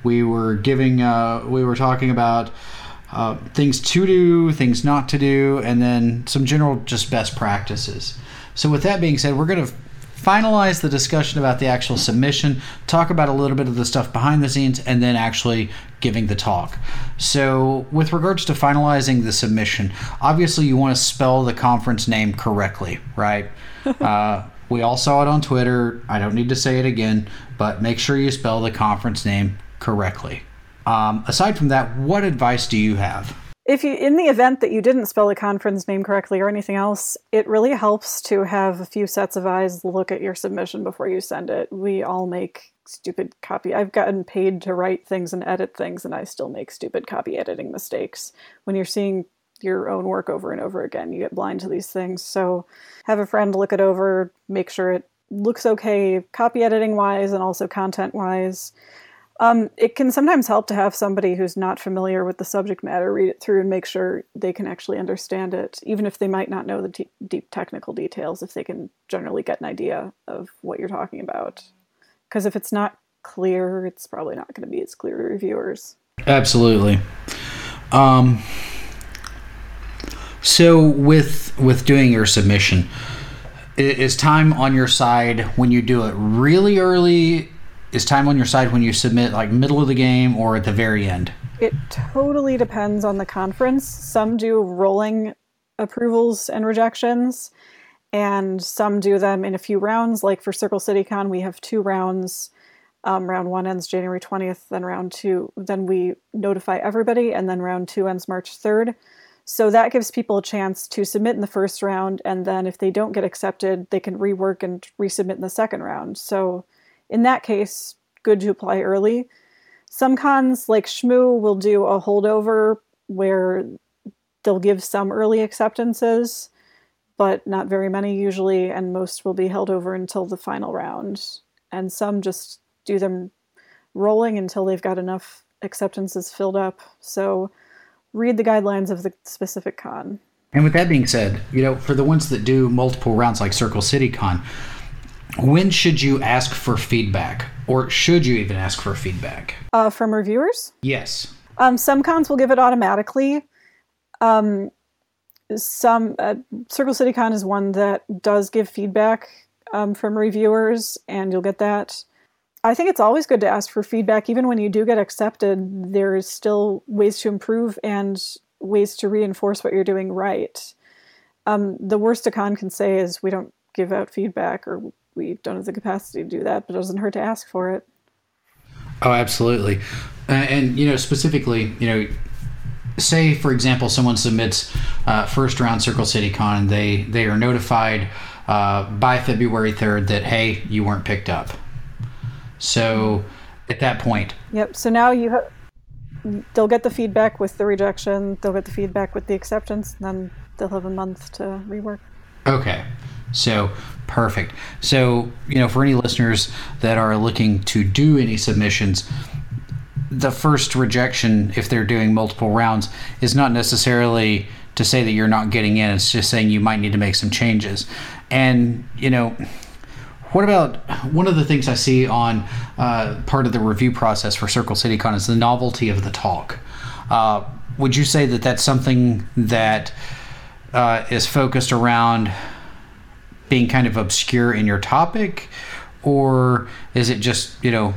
We were giving, uh, we were talking about uh, things to do, things not to do, and then some general just best practices. So with that being said, we're going to finalize the discussion about the actual submission, talk about a little bit of the stuff behind the scenes, and then actually giving the talk. So with regards to finalizing the submission, obviously you want to spell the conference name correctly, right? uh, we all saw it on Twitter. I don't need to say it again, but make sure you spell the conference name correctly. Um, aside from that, what advice do you have? If you, in the event that you didn't spell the conference name correctly or anything else, it really helps to have a few sets of eyes look at your submission before you send it. We all make stupid copy. I've gotten paid to write things and edit things, and I still make stupid copy editing mistakes. When you're seeing your own work over and over again, you get blind to these things. So have a friend look it over, make sure it looks okay copy editing wise and also content wise. Um, it can sometimes help to have somebody who's not familiar with the subject matter read it through and make sure they can actually understand it, even if they might not know the te- deep technical details, if they can generally get an idea of what you're talking about. Because if it's not clear, it's probably not going to be as clear to reviewers. Absolutely. Um, so with with doing your submission, is time on your side when you do it really early? Is time on your side when you submit like middle of the game or at the very end? It totally depends on the conference. Some do rolling approvals and rejections, and some do them in a few rounds. Like for Circle CityCon, we have two rounds. Um, round one ends January twentieth, then round two, then we notify everybody, and then round two ends March third. So that gives people a chance to submit in the first round, and then if they don't get accepted, they can rework and resubmit in the second round. So in that case, good to apply early. Some cons, like Shmoo, will do a holdover where they'll give some early acceptances, but not very many usually, and most will be held over until the final round. And some just do them rolling until they've got enough acceptances filled up. So read the guidelines of the specific con. And with that being said, you know, for the ones that do multiple rounds like Circle CityCon, when should you ask for feedback, or should you even ask for feedback? Uh, from reviewers? Yes. Um, some cons will give it automatically. Um, some uh, Circle CityCon is one that does give feedback um, from reviewers, and you'll get that. I think it's always good to ask for feedback. Even when you do get accepted, there is still ways to improve and ways to reinforce what you're doing right. Um, the worst a con can say is we don't give out feedback, or we don't have the capacity to do that, but it doesn't hurt to ask for it. Oh, absolutely. Uh, and, you know, specifically, you know, say, for example, someone submits uh, first round Circle CityCon, and they, they are notified uh, by February third that, hey, you weren't picked up. So at that point. Yep. So now you ha- they'll get the feedback with the rejection. They'll get the feedback with the acceptance, and then they'll have a month to rework. Okay. So perfect. So, you know, for any listeners that are looking to do any submissions, the first rejection, if they're doing multiple rounds, is not necessarily to say that you're not getting in. It's just saying you might need to make some changes. And, you know, what about one of the things I see on uh, part of the review process for Circle CityCon is the novelty of the talk. Uh, would you say that that's something that uh, is focused around being kind of obscure in your topic, or is it just, you know,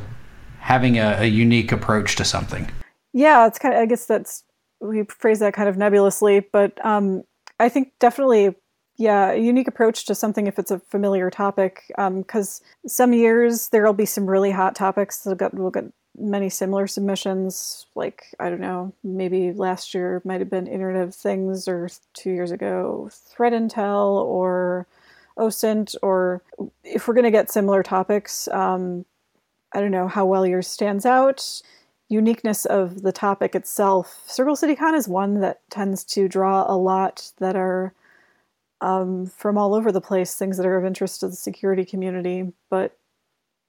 having a, a unique approach to something? Yeah, it's kind of, I guess that's, we phrase that kind of nebulously, but um, I think definitely, yeah, a unique approach to something if it's a familiar topic, because um, some years there'll be some really hot topics that got, we'll get many similar submissions, like, I don't know, maybe last year might have been Internet of Things, or two years ago, Threat Intel, or O S I N T, or if we're going to get similar topics, um, I don't know how well yours stands out. Uniqueness of the topic itself. Circle CityCon is one that tends to draw a lot that are um, from all over the place, things that are of interest to the security community, but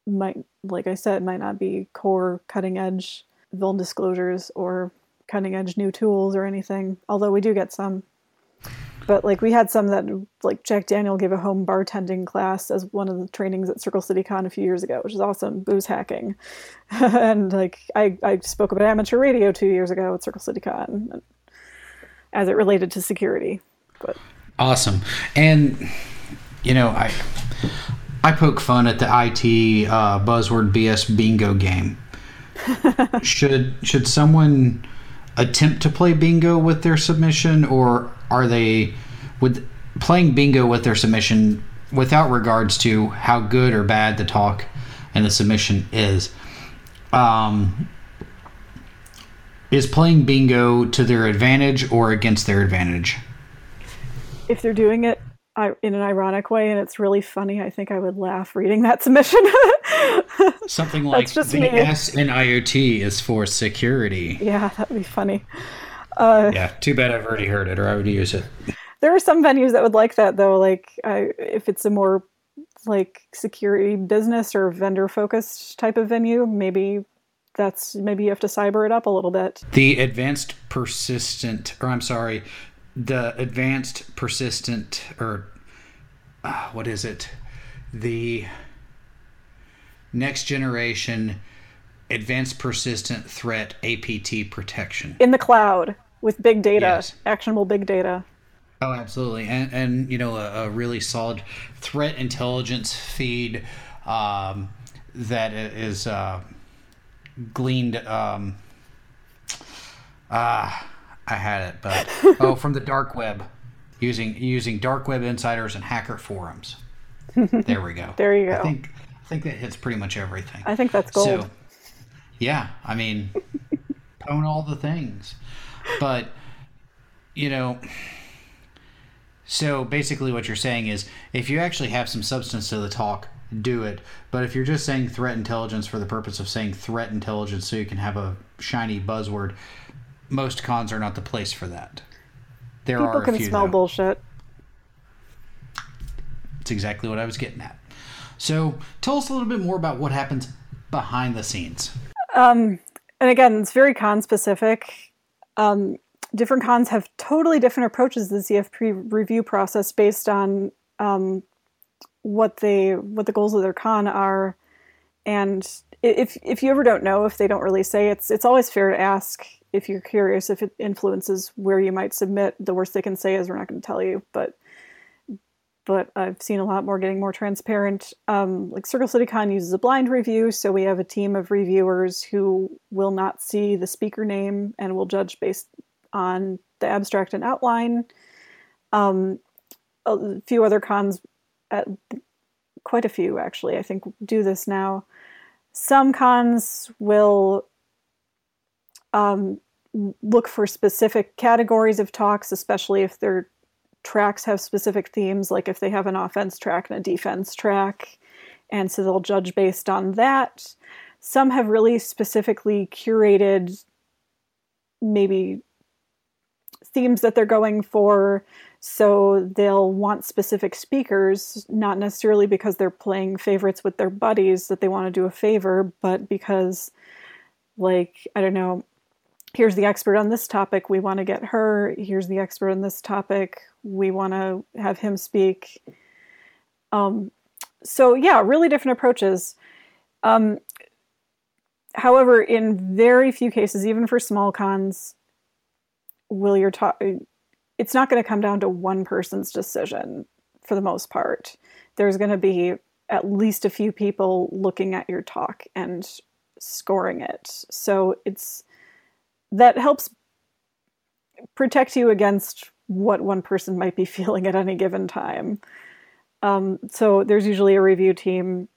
might, like I said, might not be core cutting edge vuln disclosures or cutting edge new tools or anything. Although we do get some, but like we had some that like Jack Daniel gave a home bartending class as one of the trainings at Circle CityCon a few years ago, which is awesome. Booze hacking. And like I, I spoke about amateur radio two years ago at Circle CityCon as it related to security. But awesome. And, you know, I, I poke fun at the I T uh, buzzword B S bingo game. should should someone attempt to play bingo with their submission, or are they with playing bingo with their submission without regards to how good or bad the talk and the submission is? Um, is playing bingo to their advantage or against their advantage? If they're doing it I, in an ironic way, and it's really funny, I think I would laugh reading that submission. Something like the me. S in IoT is for security. Yeah, that'd be funny. Uh, yeah, too bad I've already heard it, or I would use it. There are some venues that would like that, though. Like I, if it's a more like security business or vendor focused type of venue, maybe that's maybe you have to cyber it up a little bit. The advanced persistent, or I'm sorry. The advanced persistent, or uh, what is it? The next generation advanced persistent threat A P T protection in the cloud with big data, yes. Actionable big data. Oh, absolutely, and and you know a, a really solid threat intelligence feed um, that is uh, gleaned. Um, uh, I had it, but oh, from the dark web, using using dark web insiders and hacker forums. There we go. There you go. I think I think that hits pretty much everything. I think that's gold. So, yeah, I mean, own all the things, but you know. So basically, what you're saying is, if you actually have some substance to the talk, do it. But if you're just saying threat intelligence for the purpose of saying threat intelligence, so you can have a shiny buzzword. Most cons are not the place for that. There People are a few, People can smell though. Bullshit. That's exactly what I was getting at. So tell us a little bit more about what happens behind the scenes. Um, and again, it's very con-specific. Um, different cons have totally different approaches to the C F P review process based on um, what they what the goals of their con are. And if if you ever don't know, if they don't really say, it's it's always fair to ask. If you're curious, if it influences where you might submit, the worst they can say is we're not going to tell you. But but I've seen a lot more getting more transparent. Um, like Circle CityCon uses a blind review, so we have a team of reviewers who will not see the speaker name and will judge based on the abstract and outline. Um, a few other cons, at, quite a few actually, I think do this now. Some cons will... Um, look for specific categories of talks, especially if their tracks have specific themes, like if they have an offense track and a defense track. And so they'll judge based on that. Some have really specifically curated maybe themes that they're going for. So they'll want specific speakers, not necessarily because they're playing favorites with their buddies that they want to do a favor, but because like, I don't know, here's the expert on this topic, we want to get her. Here's the expert on this topic, we want to have him speak. Um, so yeah, really different approaches. Um, however, in very few cases, even for small cons, will your talk, it's not going to come down to one person's decision for the most part. There's going to be at least a few people looking at your talk and scoring it. So it's, that helps protect you against what one person might be feeling at any given time. Um, so there's usually a review team,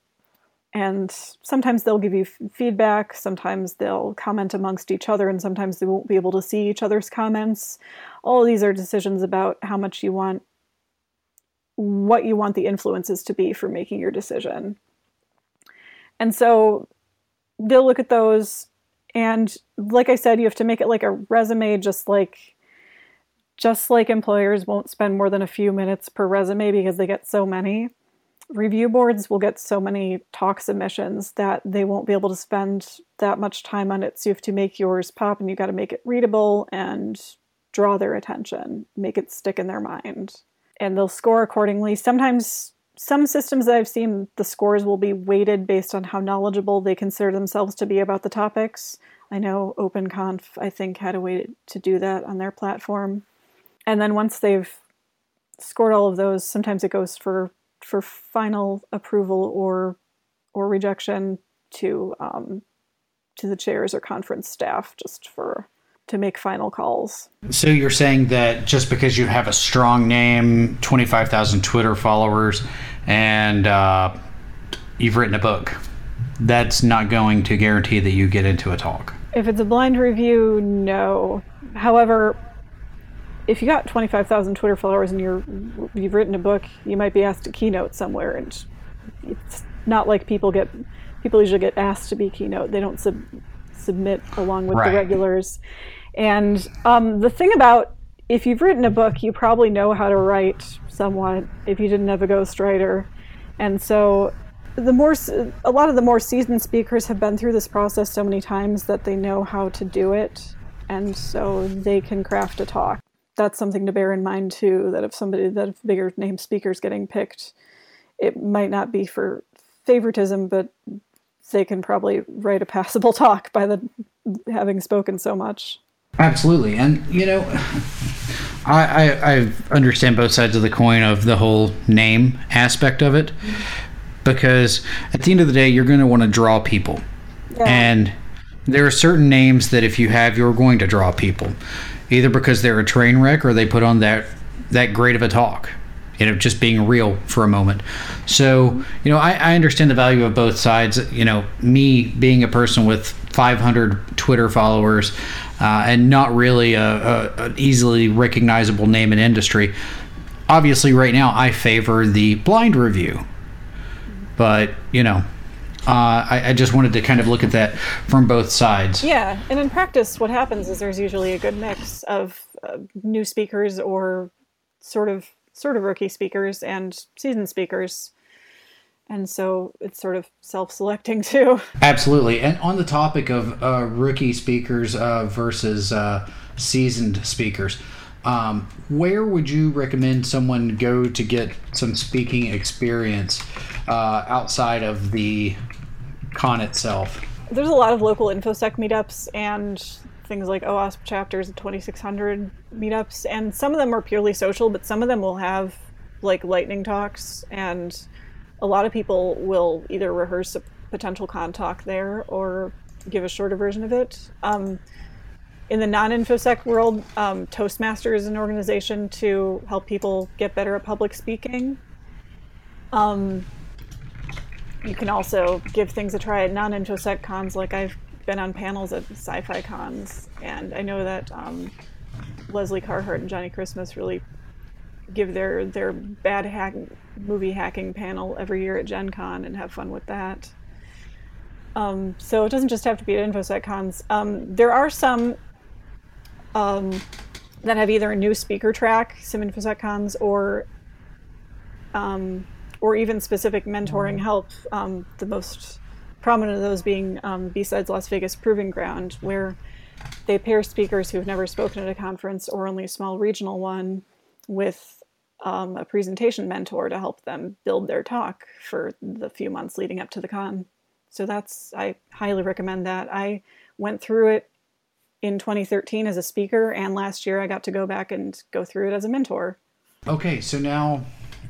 and sometimes they'll give you f- feedback, sometimes they'll comment amongst each other, and sometimes they won't be able to see each other's comments. All of these are decisions about how much you want, what you want the influences to be for making your decision. And so they'll look at those. And like I said, you have to make it like a resume, just like Just like employers won't spend more than a few minutes per resume because they get so many, review boards will get so many talk submissions that they won't be able to spend that much time on it. So you have to make yours pop, and you got to make it readable and draw their attention, make it stick in their mind. And they'll score accordingly. Sometimes some systems that I've seen, the scores will be weighted based on how knowledgeable they consider themselves to be about the topics. I know OpenConf, I think, had a way to do that on their platform. And then once they've scored all of those, sometimes it goes for for final approval or or rejection to um, to the chairs or conference staff, just for to make final calls. So you're saying that just because you have a strong name, twenty-five thousand Twitter followers, and uh, you've written a book, that's not going to guarantee that you get into a talk? If it's a blind review, no. However, if you got twenty-five thousand Twitter followers and you're, you've written a book, you might be asked to keynote somewhere. And it's not like people get, people usually get asked to be keynote. They don't sub, submit along with right. the regulars. And um, the thing about, if you've written a book, you probably know how to write somewhat if you didn't have a ghostwriter. And so the more, a lot of the more seasoned speakers have been through this process so many times that they know how to do it. And so they can craft a talk. That's something to bear in mind too, that if somebody, that if bigger name speakers getting picked, it might not be for favoritism, but they can probably write a passable talk by the having spoken so much. Absolutely. And you know, I, I, I understand both sides of the coin of the whole name aspect of it, because at the end of the day, you're going to want to draw people. Yeah. And there are certain names that if you have, you're going to draw people, either because they're a train wreck or they put on that that great of a talk, you know, just being real for a moment. So, you know, I, I understand the value of both sides. You know, me being a person with five hundred Twitter followers uh, and not really a, a, an easily recognizable name in industry, obviously right now I favor the blind review. But, you know, Uh, I, I just wanted to kind of look at that from both sides. Yeah, and in practice, what happens is there's usually a good mix of uh, new speakers or sort of sort of rookie speakers and seasoned speakers, and so it's sort of self-selecting too. Absolutely. And on the topic of uh, rookie speakers uh, versus uh, seasoned speakers, um, where would you recommend someone go to get some speaking experience uh, outside of the con itself? There's a lot of local Infosec meetups and things like OWASP chapters and twenty-six hundred meetups, and some of them are purely social, but some of them will have like lightning talks, and a lot of people will either rehearse a potential con talk there or give a shorter version of it. Um, in the non-Infosec world, um, Toastmasters is an organization to help people get better at public speaking. Um, You can also give things a try at non-InfoSec cons. Like I've been on panels at sci-fi cons, and I know that um, Leslie Carhart and Johnny Christmas really give their their bad hack movie hacking panel every year at Gen Con and have fun with that. Um, so it doesn't just have to be at InfoSec cons. Um, there are some um, that have either a new speaker track, some InfoSec cons, or um, or even specific mentoring help, um, the most prominent of those being um, B-Sides Las Vegas Proving Ground, where they pair speakers who've never spoken at a conference or only a small regional one with um, a presentation mentor to help them build their talk for the few months leading up to the con. So that's, I highly recommend that. I went through it in twenty thirteen as a speaker, and last year I got to go back and go through it as a mentor. Okay, so now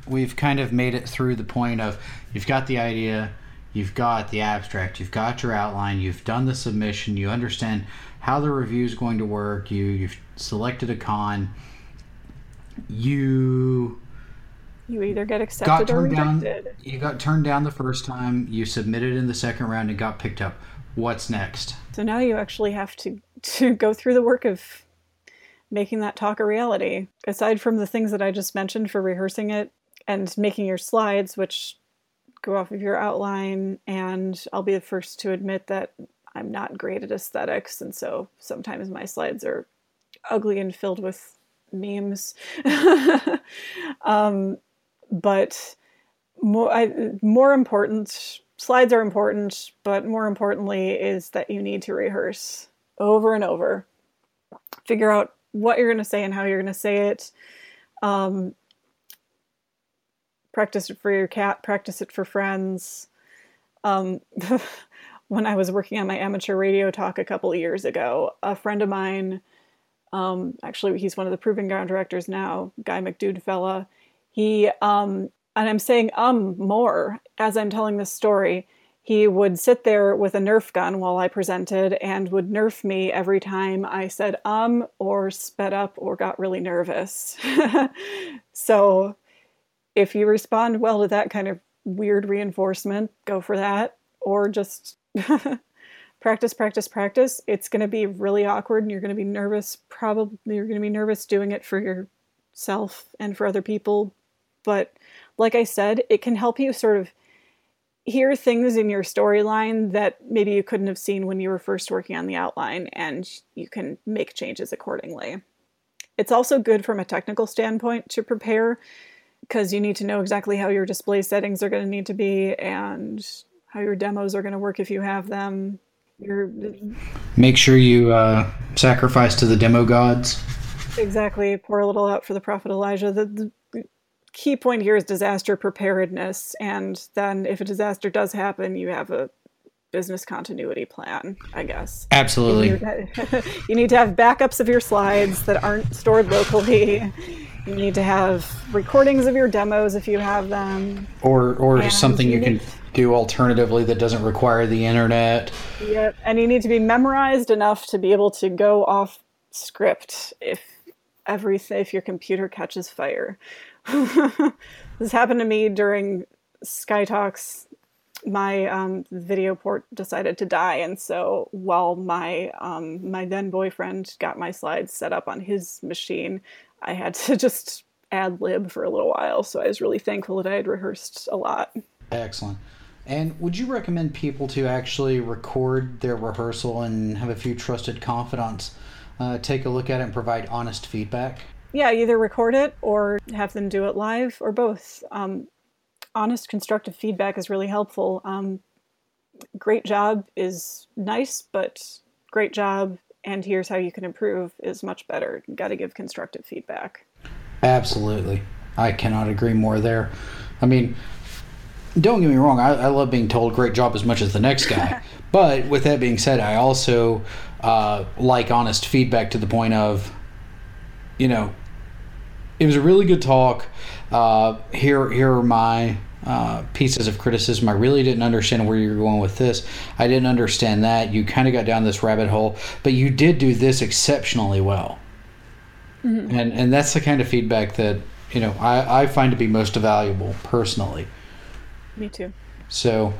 we've kind of made it through the point of you've got the idea, you've got the abstract, you've got your outline, you've done the submission, you understand how the review is going to work, you, you've selected a con, you... You either get accepted or rejected. Down, you got turned down the first time, you submitted in the second round and got picked up. What's next? So now you actually have to, to go through the work of making that talk a reality. Aside from the things that I just mentioned for rehearsing it, and making your slides, which go off of your outline. And I'll be the first to admit that I'm not great at aesthetics. And so sometimes my slides are ugly and filled with memes. um, but more, I, more important, slides are important, but more importantly is that you need to rehearse over and over. Figure out what you're going to say and how you're going to say it. Um, practice it for your cat, practice it for friends. Um, when I was working on my amateur radio talk a couple of years ago, a friend of mine, um, actually he's one of the Proving Ground directors now, Guy McDude fella, he, um, and I'm saying um more as I'm telling this story, he would sit there with a Nerf gun while I presented and would Nerf me every time I said um or sped up or got really nervous. So if you respond well to that kind of weird reinforcement, go for that, or just practice, practice, practice. It's going to be really awkward and you're going to be nervous. Probably you're going to be nervous doing it for yourself and for other people. But like I said, it can help you sort of hear things in your storyline that maybe you couldn't have seen when you were first working on the outline, and you can make changes accordingly. It's also good from a technical standpoint to prepare, because you need to know exactly how your display settings are going to need to be and how your demos are going to work if you have them. You're... Make sure you uh, sacrifice to the demo gods. Exactly. Pour a little out for the prophet Elijah. The, the key point here is disaster preparedness. And then if a disaster does happen, you have a business continuity plan, I guess. Absolutely. You need to, you need to have backups of your slides that aren't stored locally. You need to have recordings of your demos if you have them. Or or and something you, you can do alternatively that doesn't require the internet. Yep, and you need to be memorized enough to be able to go off script if everything, if your computer catches fire. This happened to me during Sky Talks. My um, video port decided to die, and so while my um, my then boyfriend got my slides set up on his machine, I had to just ad-lib for a little while, so I was really thankful that I had rehearsed a lot. Excellent. And would you recommend people to actually record their rehearsal and have a few trusted confidants uh, take a look at it and provide honest feedback? Yeah, either record it or have them do it live, or both. Um, honest, constructive feedback is really helpful. Um, great job is nice, but great job and here's how you can improve is much better. You've got to give constructive feedback. Absolutely. I cannot agree more there. I mean, don't get me wrong. I, I love being told great job as much as the next guy. But with that being said, I also uh, like honest feedback to the point of, you know, it was a really good talk. Uh, here, here are my uh, pieces of criticism. I really didn't understand where you were going with this. I didn't understand that. You kind of got down this rabbit hole, but you did do this exceptionally well. Mm-hmm. And and that's the kind of feedback that, you know, I, I find to be most valuable personally. Me too. So,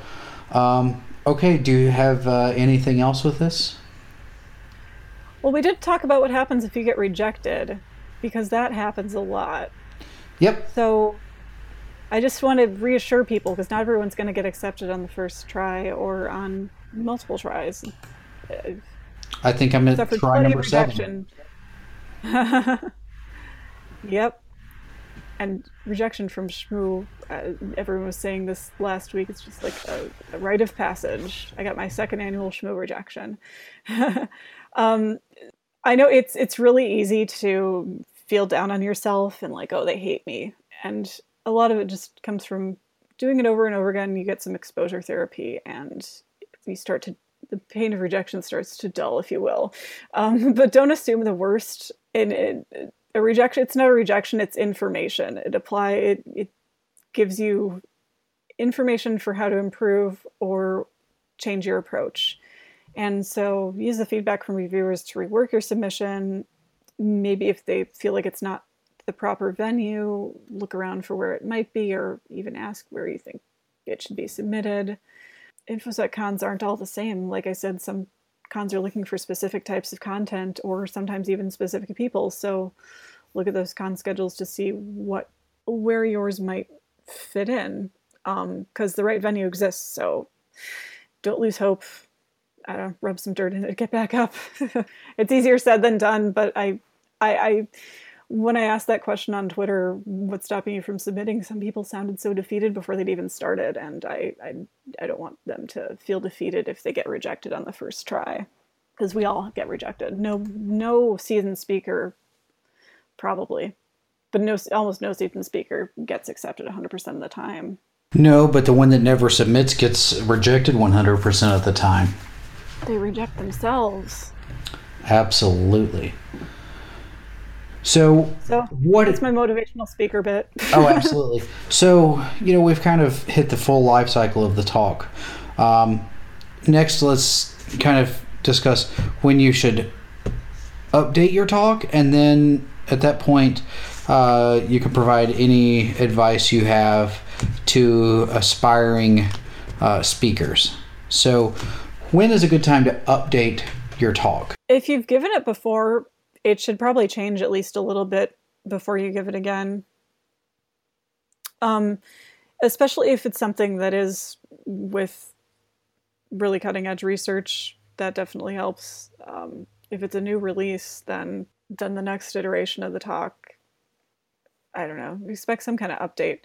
um, okay. Do you have uh, anything else with this? Well, we did talk about what happens if you get rejected, because that happens a lot. Yep. So I just want to reassure people, because not everyone's going to get accepted on the first try or on multiple tries. I think I'm at try number rejection. seven. Yep. And rejection from Shmoo, uh, everyone was saying this last week, it's just like a, a rite of passage. I got my second annual Shmoo rejection. um, I know it's it's really easy to feel down on yourself and like, oh, they hate me. And a lot of it just comes from doing it over and over again. You get some exposure therapy and you start to, the pain of rejection starts to dull, if you will. Um, but don't assume the worst. In, in a rejection, it's not a rejection, it's information. It apply, it, it gives you information for how to improve or change your approach. And so use the feedback from reviewers to rework your submission. Maybe if they feel like it's not the proper venue, look around for where it might be, or even ask where you think it should be submitted. InfoSec cons aren't all the same. Like I said, some cons are looking for specific types of content or sometimes even specific people. So look at those con schedules to see what where yours might fit in, um, because the right venue exists. So don't lose hope. I don't know, rub some dirt in it, get back up. It's easier said than done, but I, I, I when I asked that question on Twitter, what's stopping you from submitting, some people sounded so defeated before they'd even started. And I, I, I don't want them to feel defeated if they get rejected on the first try, because we all get rejected. No, no seasoned speaker, probably, but no, almost no seasoned speaker gets accepted one hundred percent of the time. No, but the one that never submits gets rejected one hundred percent of the time. They reject themselves. Absolutely. So, so what? That's my motivational speaker bit. Oh, absolutely. So, you know, we've kind of hit the full life cycle of the talk. Um, next, let's kind of discuss when you should update your talk, and then at that point, uh, you can provide any advice you have to aspiring uh, speakers. So, when is a good time to update your talk? If you've given it before, it should probably change at least a little bit before you give it again. Um, especially if it's something that is with really cutting edge research, that definitely helps. Um, if it's a new release, then then the next iteration of the talk, I don't know, expect some kind of update.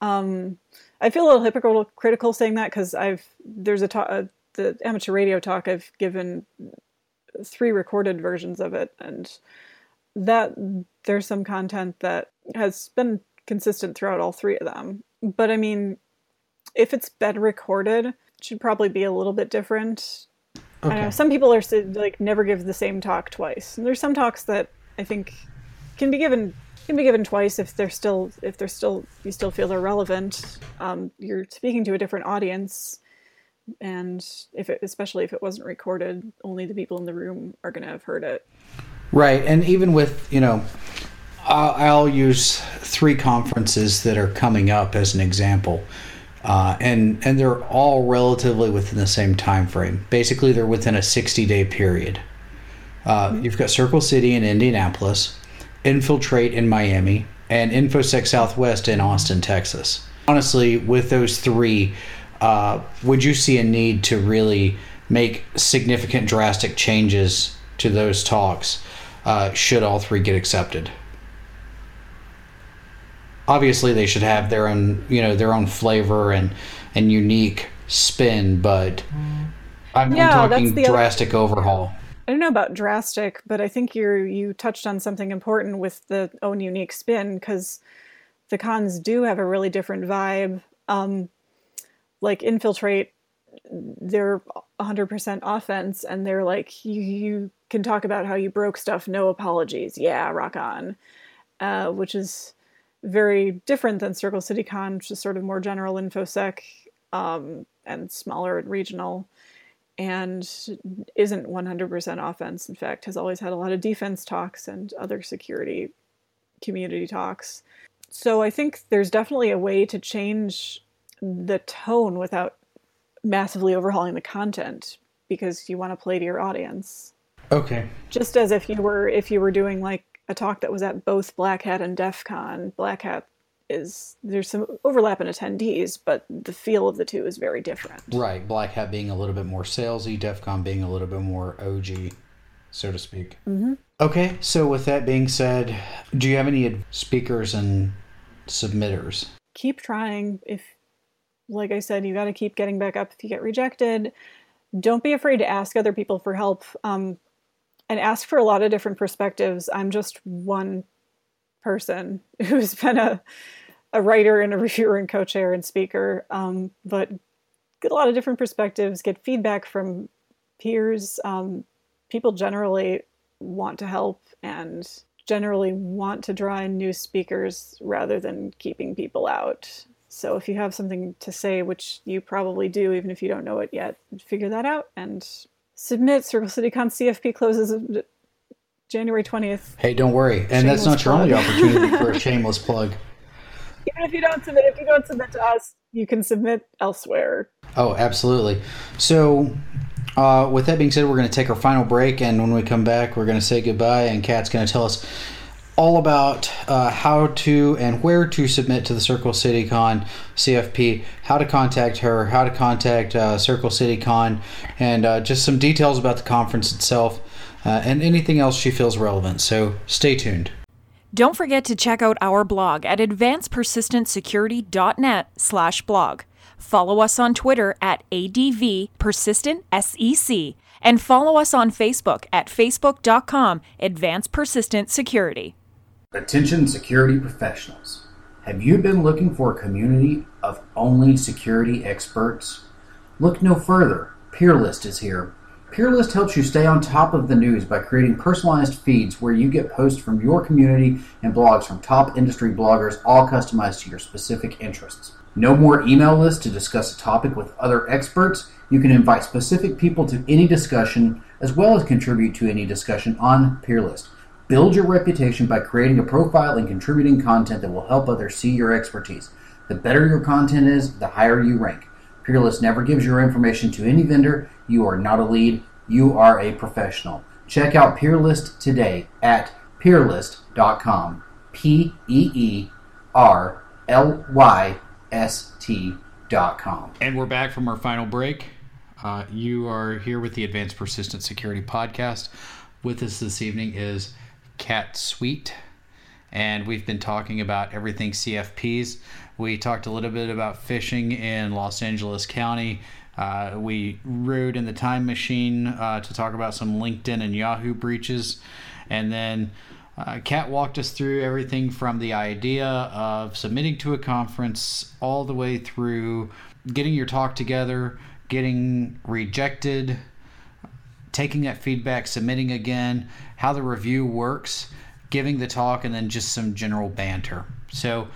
Um, I feel a little hypocritical saying that, because I've there's a, ta- a the amateur radio talk I've given three recorded versions of it, and that there's some content that has been consistent throughout all three of them. But I mean, if it's been recorded, it should probably be a little bit different. Okay. I know, some people are like, never give the same talk twice, and there's some talks that I think can be given can be given twice if they're still if they're still you still feel they're relevant. Um, you're speaking to a different audience. And if it, especially if it wasn't recorded, only the people in the room are going to have heard it. Right. And even with, you know, I'll, I'll use three conferences that are coming up as an example. Uh, and, and they're all relatively within the same time frame. Basically, they're within a sixty-day period. Uh, mm-hmm. You've got Circle City in Indianapolis, Infiltrate in Miami, and Infosec Southwest in Austin, Texas. Honestly, with those three... Uh, would you see a need to really make significant, drastic changes to those talks uh, should all three get accepted? Obviously, they should have their own, you know, their own flavor and, and unique spin, but I'm, yeah, I'm talking drastic other, overhaul. I don't know about drastic, but I think you you touched on something important with the own unique spin, because the cons do have a really different vibe. Um, Like Infiltrate, they're one hundred percent offense, and they're like, you, you can talk about how you broke stuff, no apologies, yeah, rock on, uh, which is very different than Circle CityCon, which is sort of more general InfoSec um, and smaller and regional, and isn't one hundred percent offense. In fact, has always had a lot of defense talks and other security community talks. So I think there's definitely a way to change the tone without massively overhauling the content, because you want to play to your audience. Okay. Just as if you were if you were doing like a talk that was at both Black Hat and DEF CON. Black Hat is there's some overlap in attendees, but the feel of the two is very different. Right. Black Hat being a little bit more salesy, DEF CON being a little bit more O G, so to speak. Mm-hmm. Okay. So with that being said, do you have any speakers and submitters? Keep trying. If Like I said, you got to keep getting back up if you get rejected. Don't be afraid to ask other people for help, um, and ask for a lot of different perspectives. I'm just one person who's been a, a writer and a reviewer and co-chair and speaker, um, but get a lot of different perspectives, get feedback from peers. Um, people generally want to help and generally want to draw in new speakers rather than keeping people out. So if you have something to say, which you probably do, even if you don't know it yet, figure that out and submit. Circle CityCon C F P closes January twentieth. Hey, don't worry. And shameless that's not plug. Your only opportunity for a shameless plug. Even if you don't submit, if you don't submit to us, you can submit elsewhere. Oh, absolutely. So uh, with that being said, we're going to take our final break. And when we come back, we're going to say goodbye. And Kat's going to tell us all about uh, how to and where to submit to the Circle CityCon C F P, how to contact her, how to contact uh, Circle CityCon, and uh, just some details about the conference itself, uh, and anything else she feels relevant. So stay tuned. Don't forget to check out our blog at advanced persistent security dot net slash blog. Follow us on Twitter at A D V Persistent S E C and follow us on Facebook at facebook dot com Advanced Persistent Security. Attention security professionals. Have you been looking for a community of only security experts? Look no further. PeerList is here. PeerList helps you stay on top of the news by creating personalized feeds where you get posts from your community and blogs from top industry bloggers, all customized to your specific interests. No more email lists to discuss a topic with other experts. You can invite specific people to any discussion as well as contribute to any discussion on PeerList. Build your reputation by creating a profile and contributing content that will help others see your expertise. The better your content is, the higher you rank. PeerList never gives your information to any vendor. You are not a lead. You are a professional. Check out PeerList today at peerlist dot com. P E E R L Y S T dot com. And we're back from our final break. Uh, you are here with the Advanced Persistent Security Podcast. With us this evening is Kat Sweet, and we've been talking about everything C F Ps. We talked a little bit about phishing in Los Angeles County. Uh, we rode in the time machine uh, to talk about some LinkedIn and Yahoo breaches, and then Uh, Kat walked us through everything from the idea of submitting to a conference all the way through getting your talk together, getting rejected, taking that feedback, submitting again, how the review works, giving the talk, and then just some general banter. So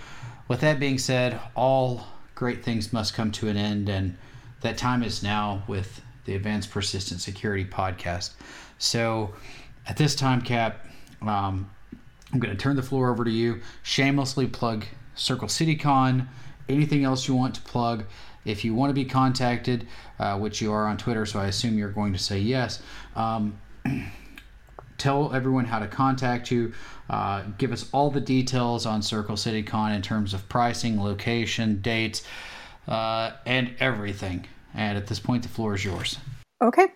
with that being said, all great things must come to an end, and that time is now with the Advanced Persistent Security Podcast. So at this time, Kat, Um, I'm going to turn the floor over to you. Shamelessly plug Circle CityCon. Anything else you want to plug? If you want to be contacted, uh, which you are on Twitter, so I assume you're going to say yes. Um, tell everyone how to contact you. Uh, give us all the details on Circle CityCon in terms of pricing, location, dates, uh, and everything. And at this point, the floor is yours. Okay.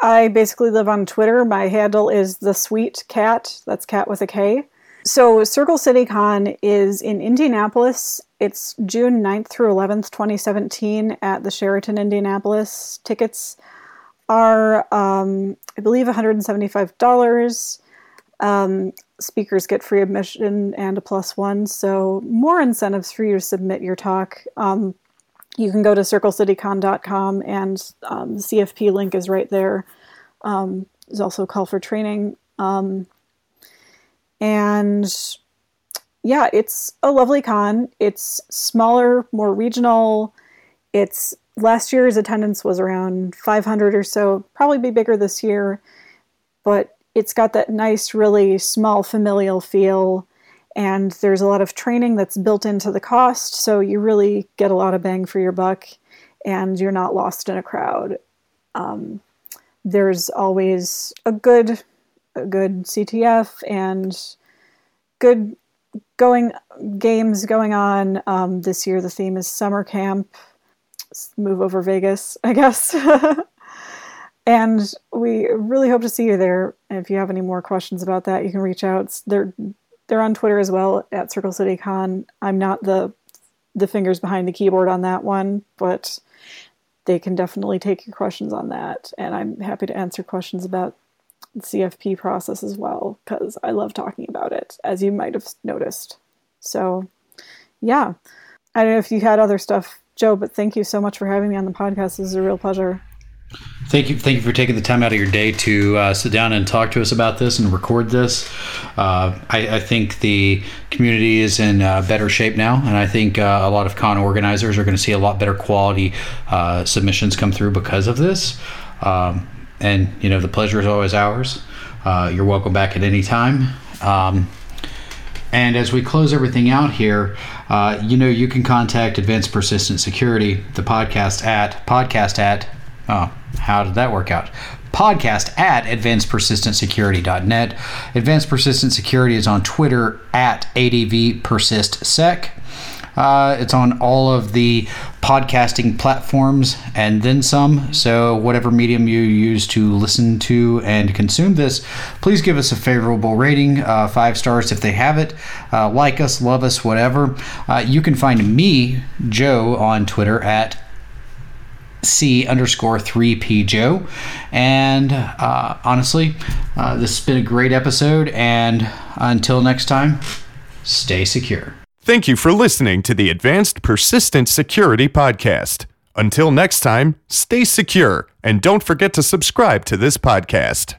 I basically live on Twitter. My handle is the Sweet Cat. That's Cat with a K. So Circle CityCon is in Indianapolis. It's June ninth through eleventh, twenty seventeen at the Sheraton Indianapolis. Tickets are, um, I believe, one hundred seventy-five dollars. Um, speakers get free admission and a plus one. So more incentives for you to submit your talk. Um, You can go to circle city con dot com and um, the C F P link is right there. Um, there's also a call for training. Um, and yeah, it's a lovely con. It's smaller, more regional. It's last year's attendance was around five hundred or so, probably be bigger this year, but it's got that nice, really small, familial feel. And there's a lot of training that's built into the cost, so you really get a lot of bang for your buck, and you're not lost in a crowd. Um, there's always a good, a good C T F and good going games going on. Um, this year, the theme is summer camp. Let's move over Vegas, I guess. And we really hope to see you there. And if you have any more questions about that, you can reach out. They're They're on Twitter as well, at Circle City Con. I'm not the the fingers behind the keyboard on that one, but they can definitely take your questions on that. And I'm happy to answer questions about the C F P process as well, because I love talking about it, as you might have noticed. So, yeah. I don't know if you had other stuff, Joe, but thank you so much for having me on the podcast. This is a real pleasure. Thank you. Thank you for taking the time out of your day to uh, sit down and talk to us about this and record this. Uh, I, I think the community is in uh, better shape now, and I think uh, a lot of con organizers are going to see a lot better quality uh, submissions come through because of this. Um, and, you know, the pleasure is always ours. Uh, you're welcome back at any time. Um, And as we close everything out here, uh, you know, you can contact Advanced Persistent Security, the podcast at podcast at Oh, how did that work out? Podcast at advanced persistent security dot net. Advanced Persistent Security is on Twitter at A D V Persist Sec. Uh, it's on all of the podcasting platforms and then some. So whatever medium you use to listen to and consume this, please give us a favorable rating, uh, five stars if they have it. Uh, like us, love us, whatever. Uh, you can find me, Joe, on Twitter at C underscore three P Joe. And uh, honestly, uh, this has been a great episode. And until next time, stay secure. Thank you for listening to the Advanced Persistent Security Podcast. Until next time, stay secure and don't forget to subscribe to this podcast.